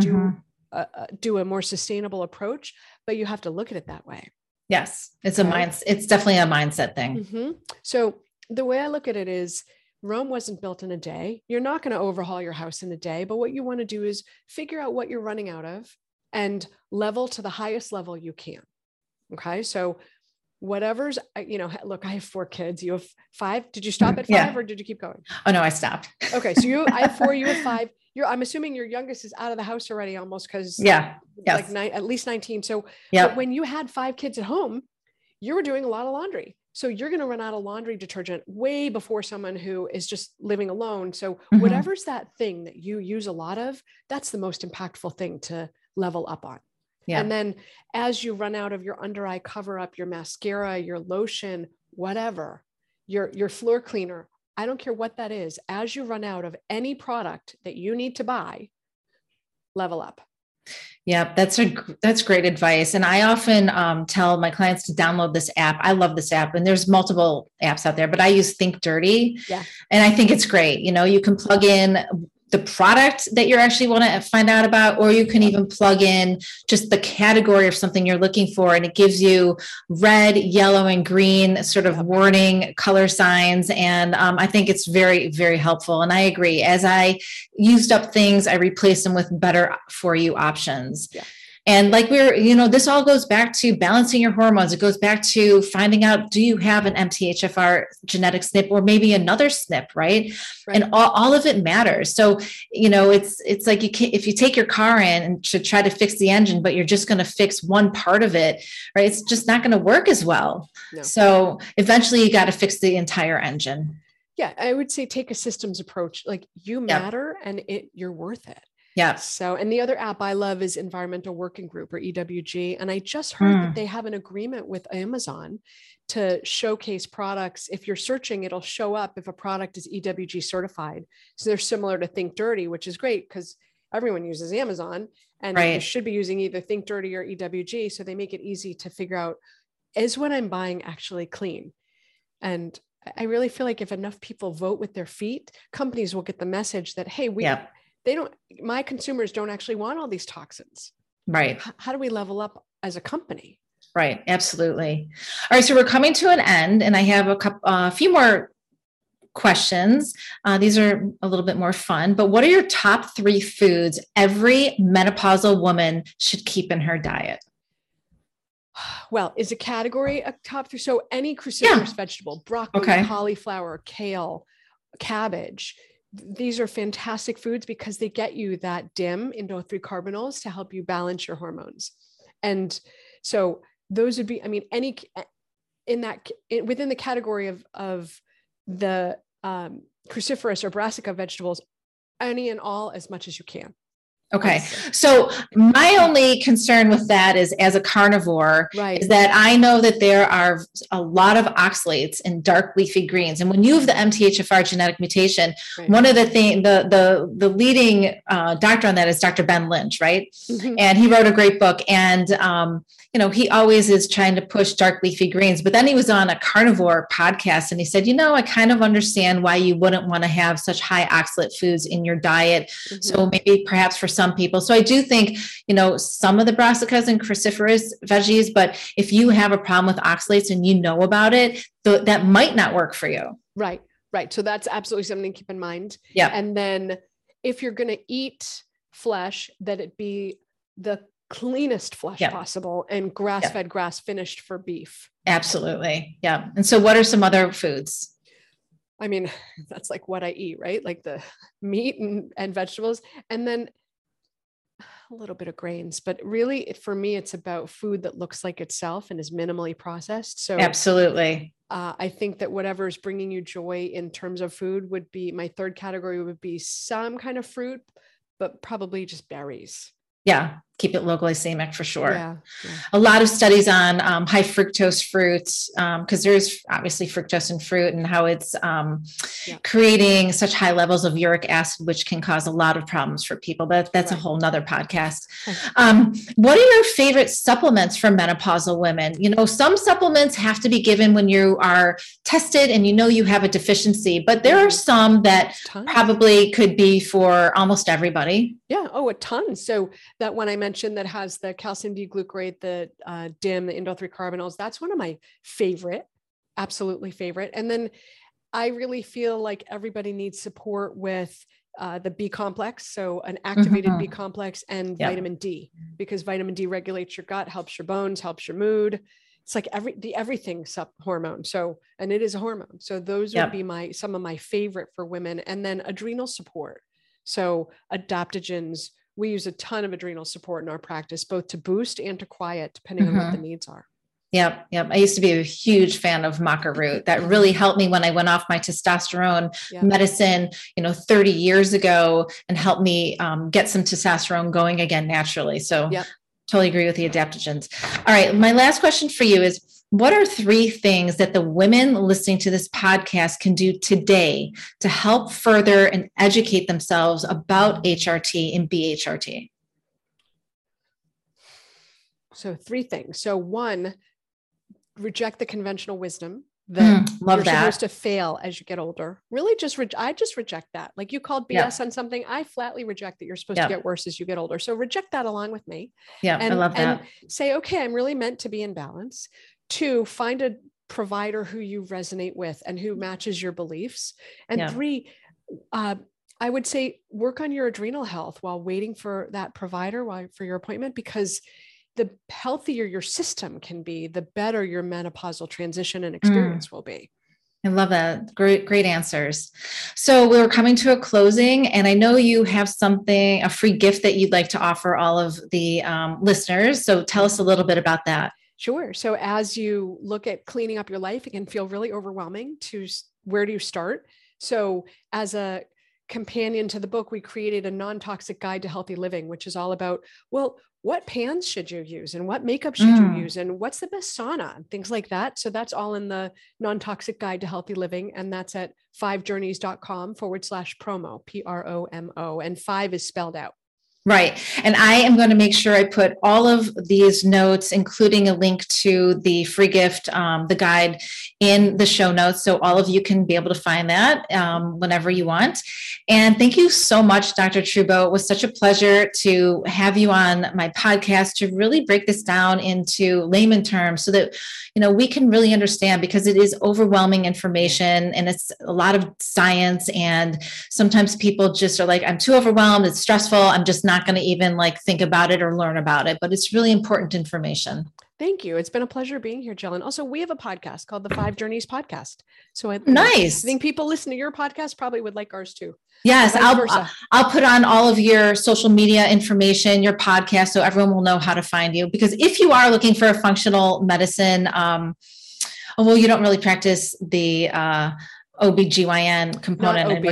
do a more sustainable approach, but you have to look at it that way. Yes. It's it's definitely a mindset thing. So the way I look at it is, Rome wasn't built in a day. You're not going to overhaul your house in a day, but what you want to do is figure out what you're running out of and level to the highest level you can. Okay. So whatever's, look, I have 4 kids. You have 5. Did you stop at 5 or did you keep going? Oh no, I stopped. Okay. So I have 4, you have 5. I'm assuming your youngest is out of the house already almost, because at least 19. So but when you had 5 kids at home, you were doing a lot of laundry. So you're going to run out of laundry detergent way before someone who is just living alone. So whatever's that thing that you use a lot of, that's the most impactful thing to level up on. Yeah. And then as you run out of your under eye cover up, your mascara, your lotion, whatever, your floor cleaner, I don't care what that is. As you run out of any product that you need to buy, level up. Yeah, that's great advice. And I often tell my clients to download this app. I love this app, and there's multiple apps out there, but I use Think Dirty. Yeah. And I think it's great. You can plug in the product that you're actually want to find out about, or you can even plug in just the category of something you're looking for. And it gives you red, yellow, and green sort of warning color signs. And I think it's very, very helpful. And I agree. As I used up things, I replaced them with better for you options. Yeah. And like we're, you know, this all goes back to balancing your hormones. It goes back to finding out, do you have an MTHFR genetic SNP or maybe another SNP, right? And all of it matters. So, you know, it's like you can't, if you take your car in and to try to fix the engine, but you're just going to fix one part of it, right? It's just not going to work as well. No. So eventually you got to fix the entire engine. Yeah. I would say take a systems approach. Like you matter and you're worth it. Yeah. So, and the other app I love is Environmental Working Group or EWG. And I just heard that they have an agreement with Amazon to showcase products. If you're searching, it'll show up if a product is EWG certified. So they're similar to Think Dirty, which is great because everyone uses Amazon and you should be using either Think Dirty or EWG. So they make it easy to figure out, is what I'm buying actually clean? And I really feel like if enough people vote with their feet, companies will get the message that, hey, my consumers don't actually want all these toxins. Right. How do we level up as a company? Right. Absolutely. All right. So we're coming to an end and I have a few more questions. These are a little bit more fun, but what are your top 3 foods every menopausal woman should keep in her diet? Well, is a category a top 3? So any cruciferous vegetable, broccoli, cauliflower, kale, cabbage. These are fantastic foods because they get you that DIM, indole-3-carbanols, to help you balance your hormones. And so those would be, I mean, within the category of the cruciferous or brassica vegetables, any and all as much as you can. Okay. So my only concern with that is as a carnivore, is that I know that there are a lot of oxalates in dark leafy greens. And when you have the MTHFR genetic mutation, one of the things, the leading doctor on that is Dr. Ben Lynch, right? Mm-hmm. And he wrote a great book and, you know, he always is trying to push dark leafy greens, but then he was on a carnivore podcast and he said, you know, I kind of understand why you wouldn't want to have such high oxalate foods in your diet. Mm-hmm. So maybe perhaps for some people. So I do think, you know, some of the brassicas and cruciferous veggies, but if you have a problem with oxalates and you know about it, that might not work for you. Right. Right. So that's absolutely something to keep in mind. Yeah. And then if you're going to eat flesh, that it be the cleanest flesh possible and grass-fed, grass-finished for beef. Absolutely. Yeah. And so what are some other foods? I mean, that's like what I eat, right? Like the meat and vegetables. And then a little bit of grains, but really for me, it's about food that looks like itself and is minimally processed. So absolutely. I think that whatever is bringing you joy in terms of food would be my third category would be some kind of fruit, but probably just berries. Yeah. Keep it low glycemic for sure. Yeah, yeah. A lot of studies on high fructose fruits, because there's obviously fructose in fruit and how it's creating such high levels of uric acid, which can cause a lot of problems for people. But that's a whole nother podcast. What are your favorite supplements for menopausal women? You know, some supplements have to be given when you are tested and you know you have a deficiency, but there are some that probably could be for almost everybody. Yeah. Oh, a ton. So that one I mentioned that has the calcium D-glucarate, the DIM, the indole-3-carbanols. That's one of my favorite, absolutely favorite. And then I really feel like everybody needs support with the B complex. So an activated B complex and vitamin D, because vitamin D regulates your gut, helps your bones, helps your mood. It's like everything hormone. So, and it is a hormone. So those would be some of my favorite for women. And then adrenal support. So adaptogens, we use a ton of adrenal support in our practice, both to boost and to quiet, depending on what the needs are. Yep. Yep. I used to be a huge fan of maca root. That really helped me when I went off my testosterone medicine, you know, 30 years ago and helped me get some testosterone going again naturally. So totally agree with the adaptogens. All right. My last question for you is, what are 3 things that the women listening to this podcast can do today to help further and educate themselves about HRT and BHRT? So 3 things. So 1, reject the conventional wisdom that you're supposed to fail as you get older. Really just, I just reject that. Like you called BS on something. I flatly reject that you're supposed to get worse as you get older. So reject that along with me. Yeah. I love that. And say, okay, I'm really meant to be in balance. 2, find a provider who you resonate with and who matches your beliefs. And 3, I would say work on your adrenal health while waiting for that provider, while for your appointment, because the healthier your system can be, the better your menopausal transition and experience will be. I love that. Great answers. So we're coming to a closing, and I know you have something, a free gift that you'd like to offer all of the listeners. So tell us a little bit about that. Sure. So as you look at cleaning up your life, it can feel really overwhelming to where do you start? So as a companion to the book, we created a non-toxic guide to healthy living, which is all about, well, what pans should you use and what makeup should you use and what's the best sauna and things like that. So that's all in the non-toxic guide to healthy living. And that's at fivejourneys.com/promo, PROMO. And five is spelled out. Right. And I am going to make sure I put all of these notes, including a link to the free gift, the guide, in the show notes. So all of you can be able to find that whenever you want. And thank you so much, Dr. Trubow. It was such a pleasure to have you on my podcast to really break this down into layman terms so that, you know, we can really understand, because it is overwhelming information and it's a lot of science. And sometimes people just are like, I'm too overwhelmed. It's stressful. I'm just not going to even like think about it or learn about it, but it's really important information. Thank you. It's been a pleasure being here, Jill. And also we have a podcast called the Five Journeys Podcast. So I think people listen to your podcast probably would like ours too. Yes. I'll put on all of your social media information, your podcast, so everyone will know how to find you, because if you are looking for a functional medicine, well, you don't really practice the, OBGYN component. Not OB,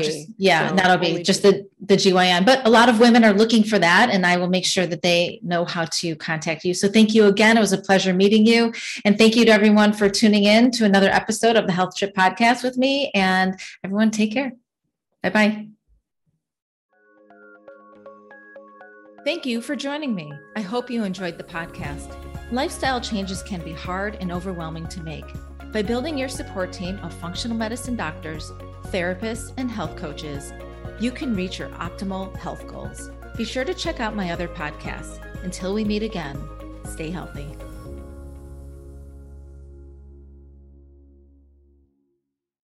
just the GYN. But a lot of women are looking for that, and I will make sure that they know how to contact you. So thank you again. It was a pleasure meeting you. And thank you to everyone for tuning in to another episode of the Health Trip Podcast with me. And everyone, take care. Bye-bye. Thank you for joining me. I hope you enjoyed the podcast. Lifestyle changes can be hard and overwhelming to make. By building your support team of functional medicine doctors, therapists, and health coaches, you can reach your optimal health goals. Be sure to check out my other podcasts. Until we meet again, stay healthy.